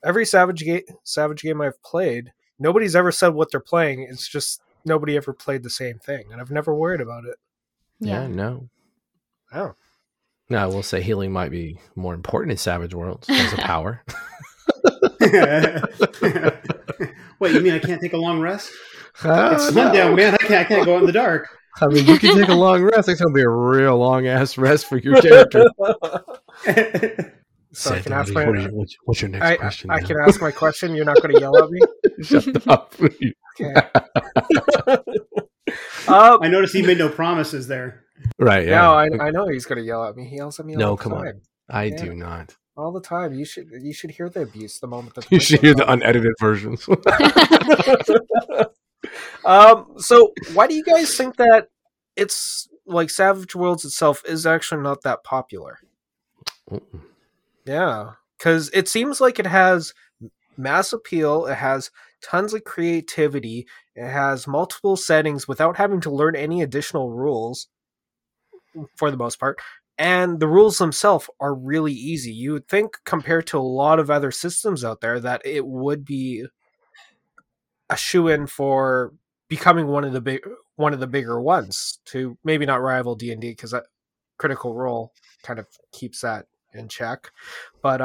every Savage game I've played, nobody's ever said what they're playing. It's just nobody ever played the same thing, and I've never worried about it. Yeah. No. Oh. No, I will say healing might be more important in Savage Worlds as a power. Wait, you mean I can't take a long rest? It's sundown, man. I can't go out in the dark. I mean, you can take a long rest. It's going to be a real long-ass rest for your character. So I can ask my what's your next question? I can ask my question. You're not going to yell at me? Shut up. Okay. I noticed he made no promises there. Right, yeah. No, I know he's going to yell at me. He yells at me all the time. No, come on. I do not. All the time. You should hear the abuse the moment that... You should hear the unedited versions. So why do you guys think that it's like Savage Worlds itself is actually not that popular? Mm-mm. Yeah, because it seems like it has mass appeal. It has tons of creativity. It has multiple settings without having to learn any additional rules for the most part. And the rules themselves are really easy. You would think compared to a lot of other systems out there that it would be a shoo-in for becoming one of the bigger ones, to maybe not rival D&D, because that Critical Role kind of keeps that in check. But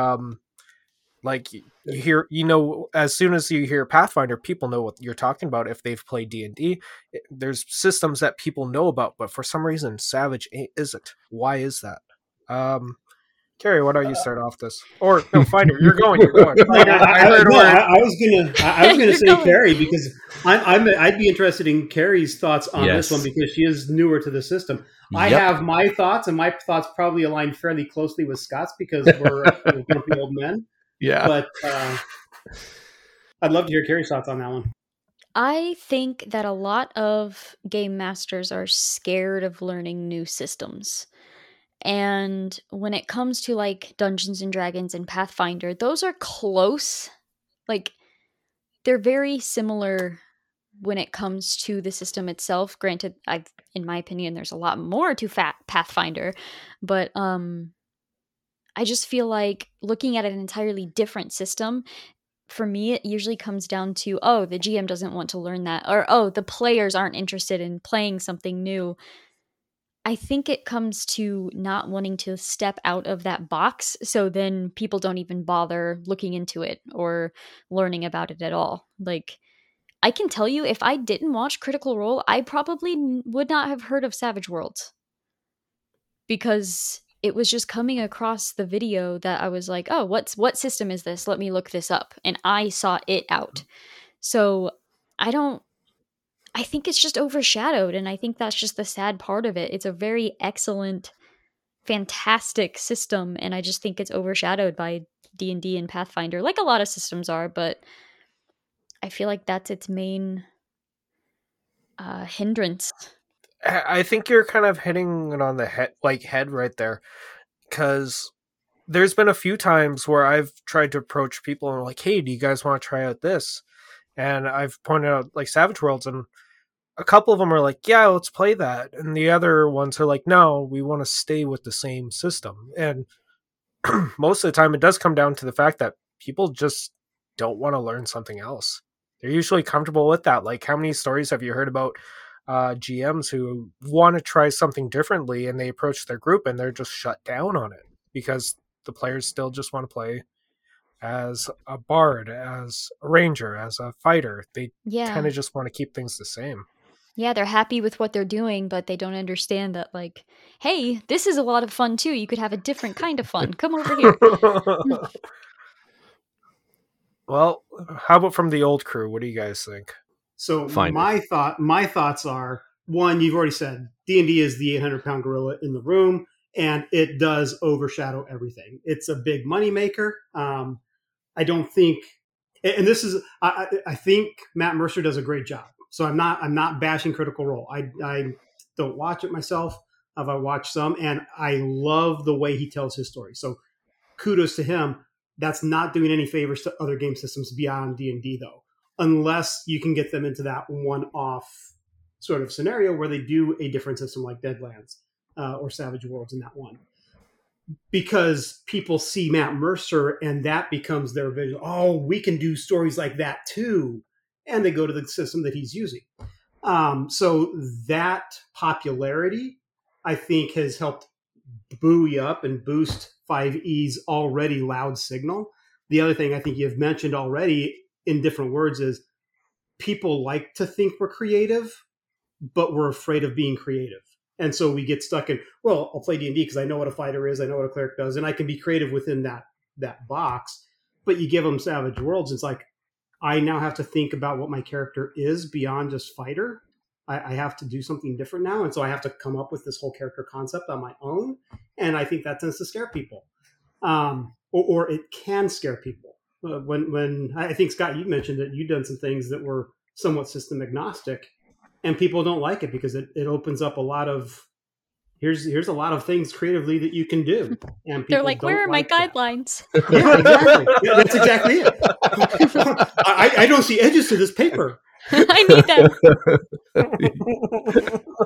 like you hear, as soon as you hear Pathfinder, people know what you're talking about if they've played D&D. There's systems that people know about, but for some reason Savage isn't. Why is that? Kerri, why don't you start off this? Or no, Finder, you're going. I was gonna say going. Kerri, because I'd be interested in Carrie's thoughts on this one, because she is newer to the system. Yep. I have my thoughts, and my thoughts probably align fairly closely with Scott's, because we're grumpy old men. Yeah, but I'd love to hear Carrie's thoughts on that one. I think that a lot of game masters are scared of learning new systems. And when it comes to like Dungeons and Dragons and Pathfinder, those are close. Like, they're very similar when it comes to the system itself. Granted, in my opinion, there's a lot more to Pathfinder, but I just feel like looking at an entirely different system, for me, it usually comes down to, oh, the GM doesn't want to learn that, or oh, the players aren't interested in playing something new. I think it comes to not wanting to step out of that box, so then people don't even bother looking into it or learning about it at all. Like, I can tell you, if I didn't watch Critical Role, I probably would not have heard of Savage Worlds, because it was just coming across the video that I was like, oh, what system is this? Let me look this up. And I sought it out. So I think it's just overshadowed, and I think that's just the sad part of it. It's a very excellent, fantastic system, and I just think it's overshadowed by D&D and Pathfinder, like a lot of systems are, but I feel like that's its main hindrance. I think you're kind of hitting it on the head right there, because there's been a few times where I've tried to approach people and like, hey, do you guys want to try out this? And I've pointed out like Savage Worlds, and a couple of them are like, yeah, let's play that. And the other ones are like, no, we want to stay with the same system. And most of the time it does come down to the fact that people just don't want to learn something else. They're usually comfortable with that. Like, how many stories have you heard about GMs who want to try something differently, and they approach their group and they're just shut down on it because the players still just want to play as a bard, as a ranger, as a fighter. They kind of just want to keep things the same. Yeah, they're happy with what they're doing, but they don't understand that, like, hey, this is a lot of fun too. You could have a different kind of fun. Come over here. Well, how about from the old crew? What do you guys think? So my thoughts are, one, you've already said, D&D is the 800-pound gorilla in the room, and it does overshadow everything. It's a big moneymaker. I don't think, and this is, I think Matt Mercer does a great job. So I'm not bashing Critical Role. I don't watch it myself. I've watched some, and I love the way he tells his story. So kudos to him. That's not doing any favors to other game systems beyond D&D, though, unless you can get them into that one-off sort of scenario where they do a different system like Deadlands or Savage Worlds in that one. Because people see Matt Mercer and that becomes their vision. Oh, we can do stories like that too. And they go to the system that he's using. So that popularity, I think, has helped buoy up and boost 5E's already loud signal. The other thing I think you've mentioned already in different words is people like to think we're creative, but we're afraid of being creative. And so we get stuck in, well, I'll play D&D because I know what a fighter is, I know what a cleric does, and I can be creative within that box. But you give them Savage Worlds, it's like, I now have to think about what my character is beyond just fighter. I have to do something different now. And so I have to come up with this whole character concept on my own. And I think that tends to scare people. Or it can scare people. When I think, Scott, you mentioned that you've done some things that were somewhat system agnostic. And people don't like it because it opens up a lot of, here's a lot of things creatively that you can do. And they're like, where are my guidelines? Yeah, exactly. Yeah, that's exactly it. I don't see edges to this paper. I need that.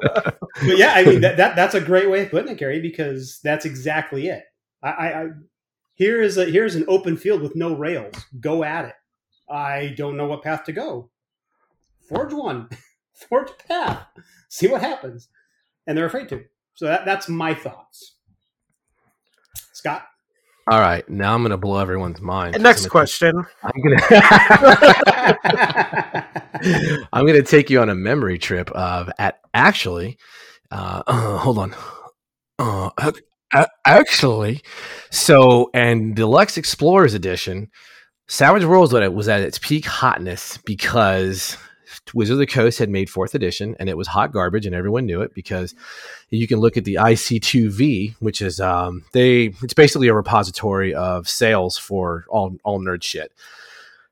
But yeah, I mean, that's a great way of putting it, Kerri, because that's exactly it. Here's an open field with no rails. Go at it. I don't know what path to go. Forge one. Forge a path. See what happens. And they're afraid to. So that's my thoughts. Scott? All right. Now I'm going to blow everyone's mind. Next question. I'm going to take you on a memory trip of So, and Deluxe Explorers Edition, Savage Worlds was at its peak hotness because Wizards of the Coast had made 4th edition, and it was hot garbage, and everyone knew it because you can look at the IC2V, which is it's basically a repository of sales for all nerd shit.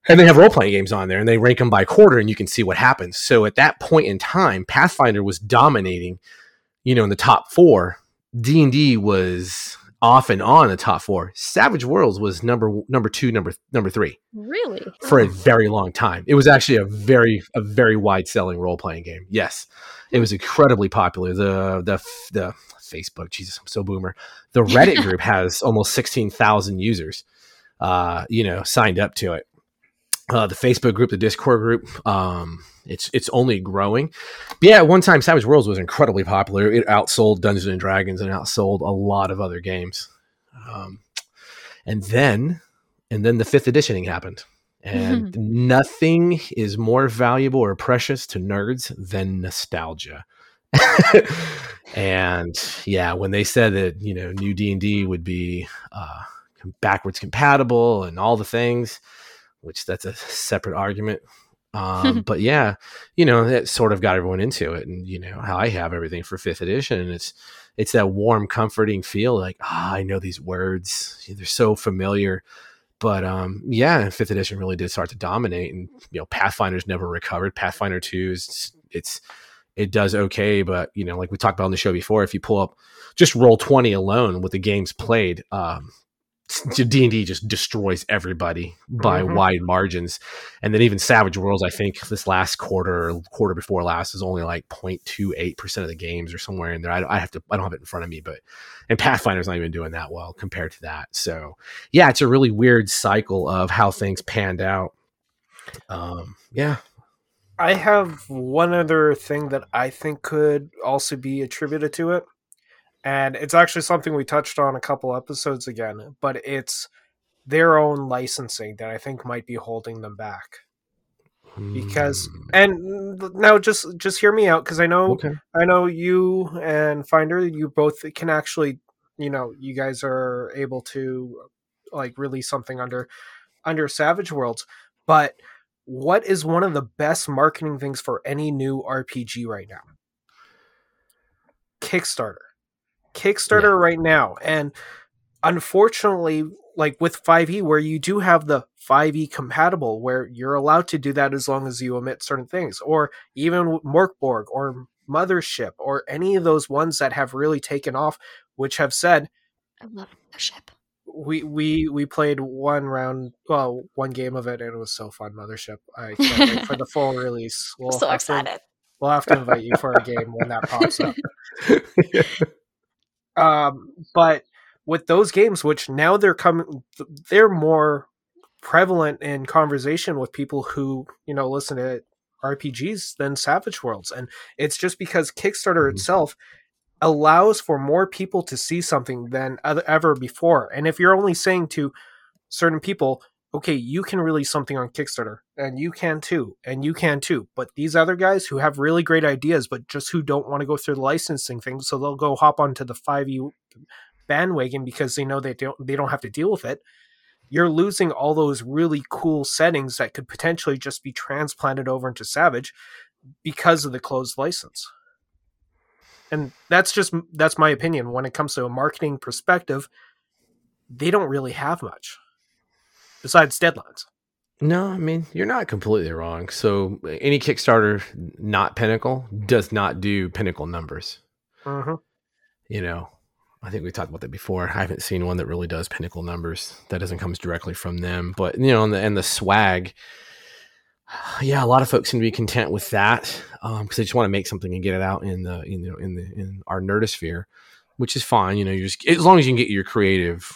And they have role-playing games on there, and they rank them by quarter, and you can see what happens. So at that point in time, Pathfinder was dominating, in the top 4. D&D was off and on the top 4. Savage Worlds was number two, number three. Really? For a very long time. It was actually a very wide selling role playing game. Yes, it was incredibly popular. The Facebook, Jesus, I'm so boomer. The Reddit group has almost 16,000 users, signed up to it. The Facebook group, the Discord group, it's only growing. But yeah, at one time, Savage Worlds was incredibly popular. It outsold Dungeons and Dragons and outsold a lot of other games. And then the 5th editioning happened. And nothing is more valuable or precious to nerds than nostalgia. And yeah, when they said that, new D&D would be backwards compatible and all the things, which that's a separate argument. But yeah, that sort of got everyone into it. And, how I have everything for 5th edition. And it's that warm, comforting feel like, I know these words. They're so familiar. But 5th edition really did start to dominate. And, Pathfinder's never recovered. Pathfinder 2 is, it does okay. But, like we talked about on the show before, if you pull up just roll 20 alone with the games played, D&D just destroys everybody by wide margins. And then even Savage Worlds, I think this last quarter before last is only like 0.28% of the games or somewhere in there. I don't have it in front of me, and Pathfinder's not even doing that well compared to that. So yeah, it's a really weird cycle of how things panned out. Yeah. I have one other thing that I think could also be attributed to it. And it's actually something we touched on a couple episodes again, but it's their own licensing that I think might be holding them back. Because, and now just hear me out, because I know I know you and Finder, you both can actually, you guys are able to like release something under Savage Worlds. But what is one of the best marketing things for any new RPG right now? Kickstarter right now. And unfortunately, like with 5e, where you do have the 5e compatible, where you're allowed to do that as long as you omit certain things, or even Morkborg or Mothership or any of those ones that have really taken off, which have said, I love Mothership. We played one game of it, and it was so fun, Mothership. I can't wait for the full release. I'm so excited. We'll have to invite you for a game when that pops up. Yeah. But with those games, which now they're more prevalent in conversation with people who, listen to RPGs than Savage Worlds. And it's just because Kickstarter itself allows for more people to see something than ever before. And if you're only saying to certain people, okay, you can release something on Kickstarter, and you can too, and you can too. But these other guys who have really great ideas, but just who don't want to go through the licensing thing, so they'll go hop onto the 5e bandwagon because they know they don't have to deal with it. You're losing all those really cool settings that could potentially just be transplanted over into Savage because of the closed license. And that's my opinion. When it comes to a marketing perspective, they don't really have much. Besides Deadlands. No, I mean, you're not completely wrong. So any Kickstarter, not Pinnacle, does not do Pinnacle numbers. Mm-hmm. You know, I think we talked about that before. I haven't seen one that really does Pinnacle numbers. That doesn't come directly from them. But, you know, and the swag, yeah, a lot of folks seem to be content with that because they just want to make something and get it out in our nerdosphere, which is fine. You know, you just, as long as you can get your creative,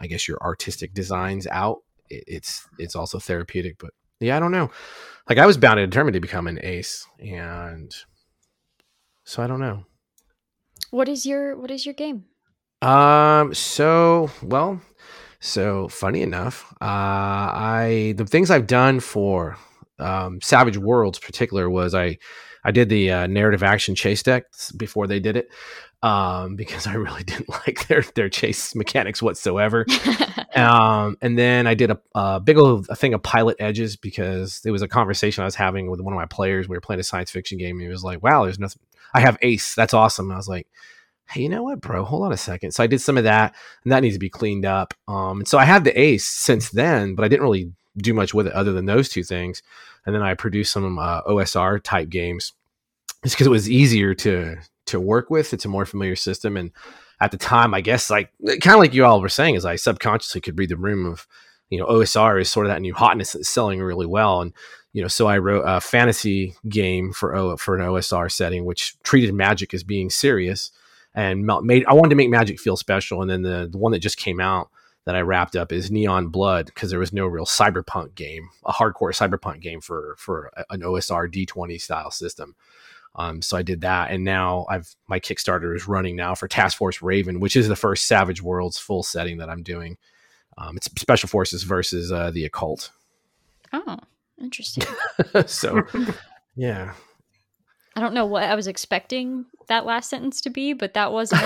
I guess your artistic designs out, it's also therapeutic. But yeah, I don't know. Like I was bound and determined to become an ace, and so I don't know. What is your game? So funny enough, the things I've done for Savage Worlds in particular was I did the narrative action chase deck before they did it. Because I really didn't like their chase mechanics whatsoever. And then I did a big old thing of pilot edges because it was a conversation I was having with one of my players. We were playing a science fiction game and he was like, wow, there's nothing. I have ace. That's awesome. And I was like, hey, you know what, bro, hold on a second. So I did some of that and that needs to be cleaned up. And so I had the ace since then, but I didn't really do much with it other than those two things. And then I produced some OSR type games just because it was easier to work with. It's a more familiar system, and at the time I guess, like, kind of like you all were saying, is I subconsciously could read the room of, you know, OSR is sort of that new hotness that's selling really well. And, you know, so I wrote a fantasy game for an OSR setting which treated magic as being serious and I wanted to make magic feel special. And then the one that just came out that I wrapped up is Neon Blood, because there was no real cyberpunk game, a hardcore cyberpunk game for an OSR D20 style system. So I did that, and now my Kickstarter is running now for Task Force Raven, which is the first Savage Worlds full setting that I'm doing. It's Special Forces versus the occult. Oh, interesting. So, yeah. I don't know what I was expecting that last sentence to be, but that wasn't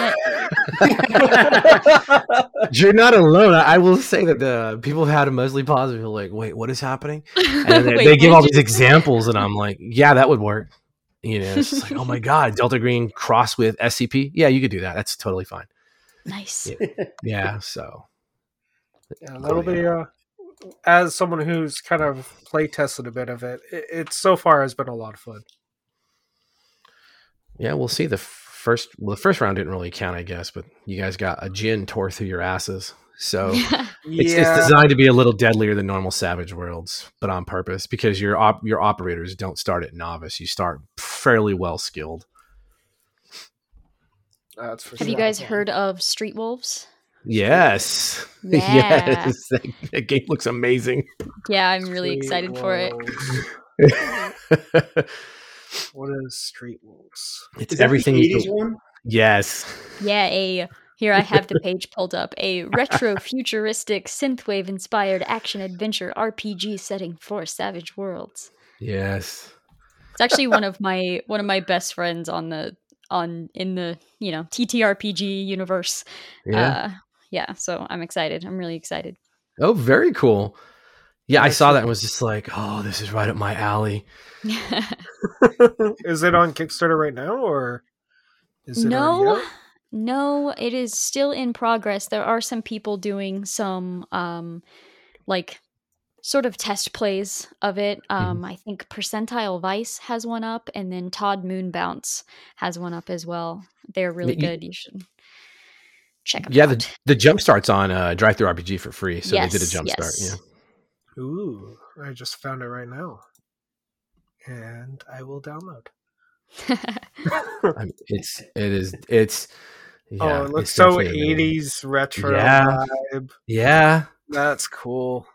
it. You're not alone. I will say that the people had a mostly positive, like, wait, what is happening? And they give all these examples, and I'm like, yeah, that would work. You know, it's just like, oh my God, Delta Green cross with SCP. Yeah, you could do that. That's totally fine. Nice. Yeah. So yeah, that'll be, as someone who's kind of play tested a bit of it, it so far has been a lot of fun. Yeah, we'll see. The first round didn't really count, I guess, but you guys got a djinn tore through your asses. So it's designed to be a little deadlier than normal Savage Worlds, but on purpose, because your operators don't start at novice. You start fairly well skilled. That's for sure. Have you guys heard of Street Wolves? Yes. Yeah. Yes. That game looks amazing. Yeah, I'm really excited for it. What is Street Wolves? It's everything. The 80s one? Yes. Yeah, Here I have the page pulled up. A retro-futuristic, synthwave-inspired action-adventure RPG setting for Savage Worlds. Yes, it's actually one of my best friends in the you know, TTRPG universe. Yeah. So I'm excited. I'm really excited. Oh, very cool. Yeah, I saw that and was just like, oh, this is right up my alley. Is it on Kickstarter right now, or is it already out? No, it is still in progress. There are some people doing some, like, sort of test plays of it. I think Percentile Vice has one up, and then Todd Moonbounce has one up as well. They're really good. You should check them out. The Jumpstart's on Drive Thru RPG for free, so they did a Jumpstart. Yes. Yeah. Ooh, I just found it right now, and I will download. I mean, it's. Yeah, oh, it looks so 80s retro vibe. Yeah. That's cool.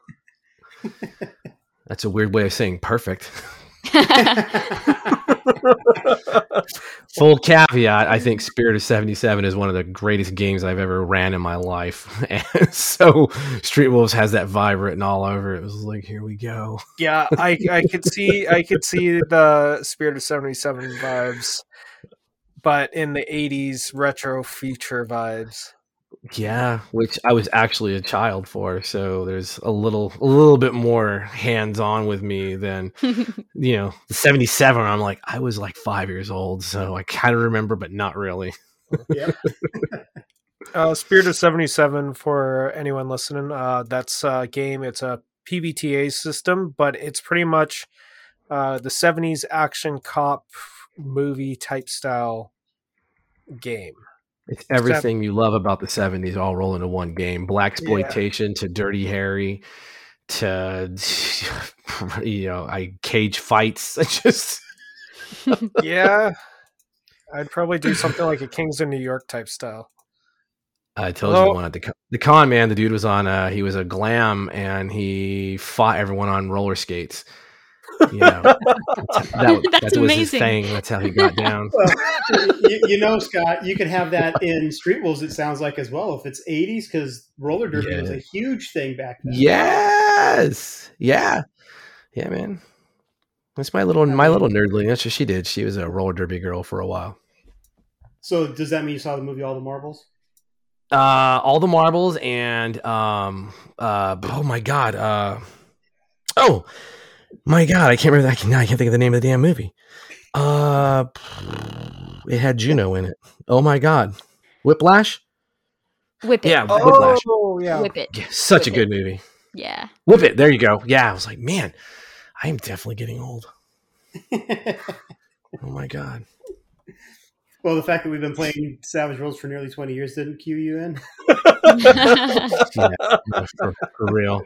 That's a weird way of saying perfect. Full caveat, I think Spirit of 77 is one of the greatest games I've ever ran in my life. And so Street Wolves has that vibe written all over. It was like, here we go. Yeah, I could see the Spirit of 77 vibes, but in the 80s retro future vibes. Yeah, which I was actually a child for, so there's a little bit more hands-on with me than, you know, the 77. I'm like, I was like 5 years old, so I kind of remember, but not really. Yeah. Spirit of 77, for anyone listening, that's a game. It's a PBTA system, but it's pretty much the 70s action cop movie type style game. It's everything you love about the 70s all rolled into one game. Blaxploitation to Dirty Harry to, you know, cage fights. Yeah. I'd probably do something like a Kings of New York type style. I told you one at the con, man. The dude was on, he was a glam and he fought everyone on roller skates. You know, that was his thing. That's how he got down. Well, you know, Scott, you could have that in Street Wolves, it sounds like, as well, if it's 80s, because roller derby was a huge thing back then. Yes. Yeah. Yeah, man. That's my little nerdling. That's what she did. She was a roller derby girl for a while. So does that mean you saw the movie All the Marbles? All the Marbles and oh my god, I can't remember. I can't think of the name of the damn movie. It had Juno in it. Oh my god, Whiplash. Whip It. Yeah, oh, Whiplash. Yeah, Whip It. Yeah, such Whip a good it. Movie. Yeah, Whip It. There you go. Yeah, I was like, man, I am definitely getting old. Oh my god. Well, the fact that we've been playing Savage Worlds for nearly 20 years didn't cue you in. Yeah, for real.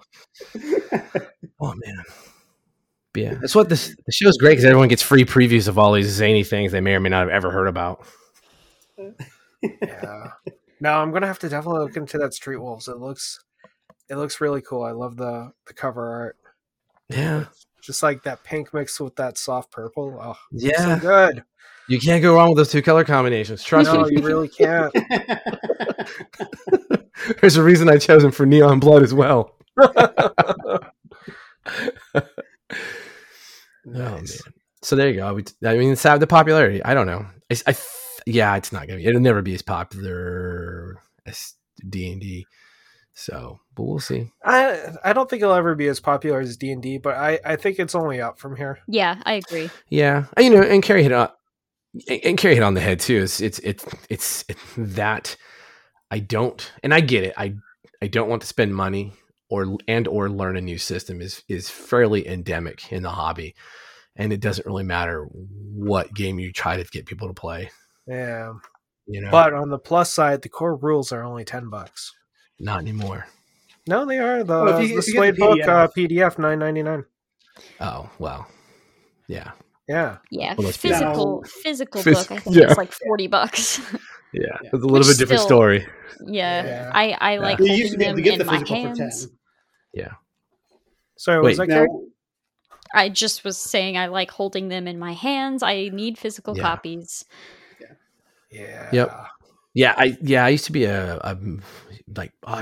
Oh man. But yeah, that's what the show's great, because everyone gets free previews of all these zany things they may or may not have ever heard about. Yeah. No, I'm gonna have to definitely look into that Street Wolves. It looks really cool. I love the cover art. Yeah. Just like that pink mixed with that soft purple. Oh, yeah, so good. You can't go wrong with those two color combinations. Trust me, you really can't. There's a reason I chose him for Neon Blood as well. Nice. Oh, so there you go. It's the popularity. I don't know. It's not gonna be. It'll never be as popular as D&D. So, but we'll see. I don't think it'll ever be as popular as D&D, but I think it's only up from here. Yeah, I agree. Yeah, you know, and Kerri hit on the head too. It's that I don't, and I get it. I don't want to spend money. Or learn a new system is fairly endemic in the hobby, and it doesn't really matter what game you try to get people to play. Yeah, you know. But on the plus side, the core rules are only $10. Not anymore. No, they are the Slate book PDF $9.99. Oh wow, yeah. Well, physical book. I think it's like $40. Yeah, it's a little bit different story. Yeah. I like you used to be able to get the physical for 10. Yeah. Sorry, was that Kerri? I just was saying I like holding them in my hands. I need physical copies. Yeah. Yep. Yeah. I used to be a I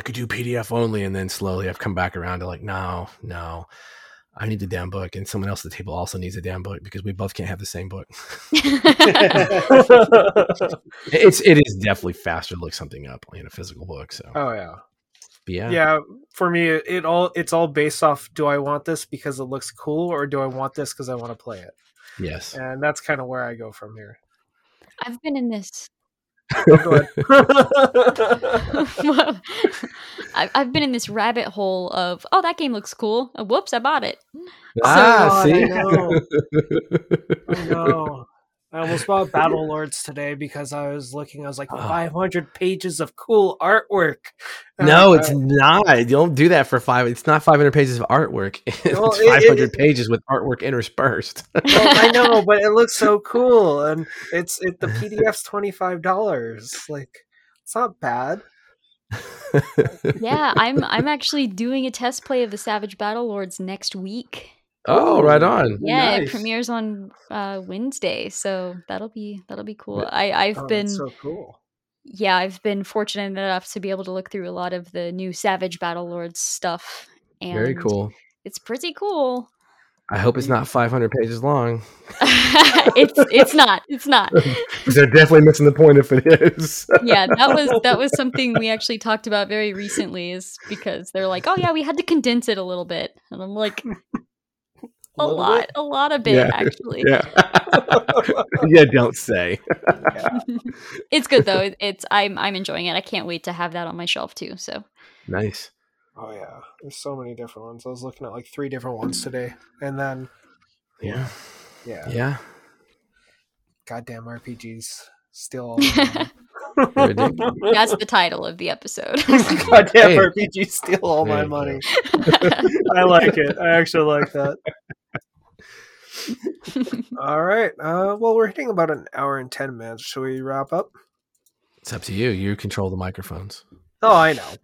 could do PDF only, and then slowly I've come back around to like no. I need the damn book, and someone else at the table also needs a damn book, because we both can't have the same book. It is definitely faster to look something up in a physical book. So. Oh yeah. But yeah. For me, it's all based off, do I want this because it looks cool, or do I want this because I want to play it? Yes. And that's kind of where I go from here. I've been in this. Well, I've been in this rabbit hole of, oh, that game looks cool. Oh, whoops, I bought it. See? I know. I almost bought Battle Lords today because I was like 500 pages of cool artwork. No, it's not. Don't do that for five. It's not 500 pages of artwork. Well, it's 500 pages with artwork interspersed. Well, I know, but it looks so cool, and the PDF's $25. Like, it's not bad. Yeah, I'm actually doing a test play of the Savage Battle Lords next week. Oh, right on. Yeah, nice. It premieres on Wednesday, so that'll be cool. I've been that's so cool. Yeah, I've been fortunate enough to be able to look through a lot of the new Savage Battle Lords stuff. And very cool. It's pretty cool. I hope it's not 500 pages long. It's not. They're definitely missing the point if it is. Yeah, that was something we actually talked about very recently, is because they're like, oh yeah, we had to condense it a little bit. And I'm like, a lot of it, yeah. Actually. Yeah. Yeah, don't say. Yeah. It's good though. I'm enjoying it. I can't wait to have that on my shelf too. So nice. Oh yeah, there's so many different ones. I was looking at like 3 different ones today, and then yeah. Goddamn RPGs, still. That's the title of the episode. Goddamn RPGs, steal all my money. I like it. I actually like that. All right. Well, we're hitting about an hour and 10 minutes. Should we wrap up? It's up to you. You control the microphones. Oh, I know.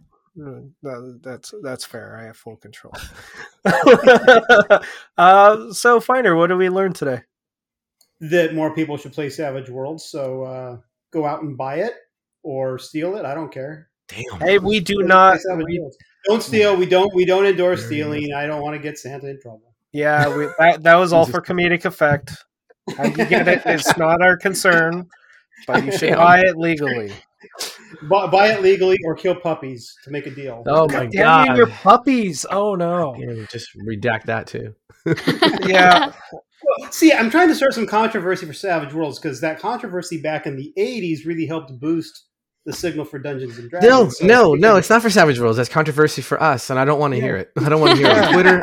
That's fair. I have full control. So Finder, what did we learn today? That more people should play Savage Worlds. So go out and buy it or steal it. I don't care. Damn. Hey, we do not. Don't steal. We don't endorse stealing. I don't want to get Santa in trouble. Yeah, that was all for comedic effect. How you get it? It's not our concern. But you should buy it legally. Buy it legally or kill puppies to make a deal. Oh my God. Your puppies. Oh no. Yeah, just redact that too. Yeah. Well, see, I'm trying to start some controversy for Savage Worlds because that controversy back in the 80s really helped boost the signal for Dungeons and Dragons. No, so no, it's not for Savage Worlds. That's controversy for us, and I don't want to hear it. I don't want to hear it on Twitter.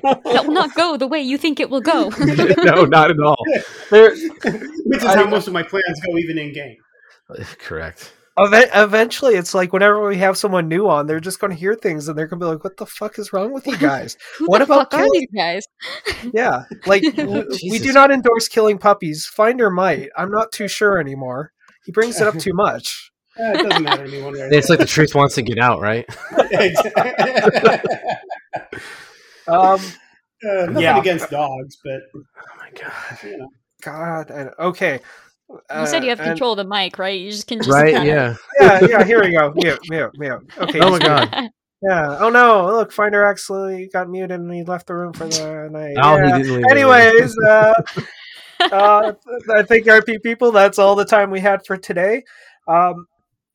That will not go the way you think it will go. No, not at all. Which is how most of my plans go, even in game. Correct. Eventually, it's like whenever we have someone new on, they're just going to hear things and they're going to be like, "What the fuck is wrong with you guys? What about killing guys?" Yeah, like we do not endorse killing puppies. Finder might. I'm not too sure anymore. He brings it up too much. It doesn't matter to me one way or another. It's like the truth wants to get out, right? Nothing against dogs, but oh my God, you know. God, okay. You said you have control of the mic, right? You just can just right, yeah. Here we go. Mute. Okay. Oh my God. Yeah. Oh no! Look, Finder actually got muted and he left the room for the night. Oh, yeah. He didn't leave. Anyways, I think RP people, that's all the time we had for today.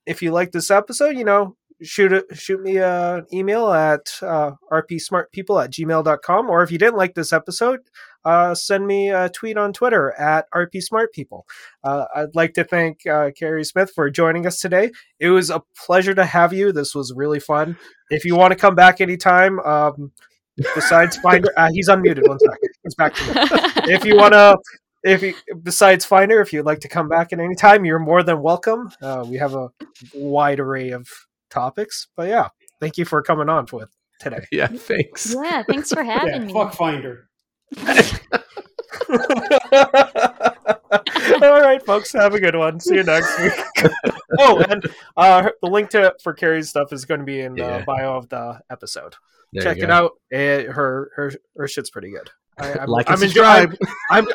If you like this episode, you know. Shoot me an email at rpsmartpeople@gmail.com, or if you didn't like this episode, send me a tweet on Twitter at rpsmartpeople. I'd like to thank Kerri Smith for joining us today. It was a pleasure to have you. This was really fun. If you want to come back anytime, besides Finder, he's unmuted. One second, it's back to me. Besides Finder, if you'd like to come back at any time, you're more than welcome. We have a wide array of topics, but yeah, thank you for coming on with today. Yeah, thanks. Yeah, thanks for having me. Fuck Finder. All right, folks, have a good one. See you next week. and the link for Kerri's stuff is going to be in the bio of the episode. There Check it out. Her shit's pretty good. Subscribe. I'm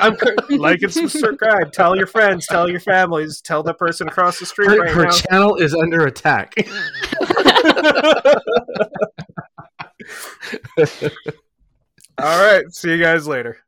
like and subscribe. Tell your friends. Tell your families. Tell the person across the street. Her channel is under attack. All right. See you guys later.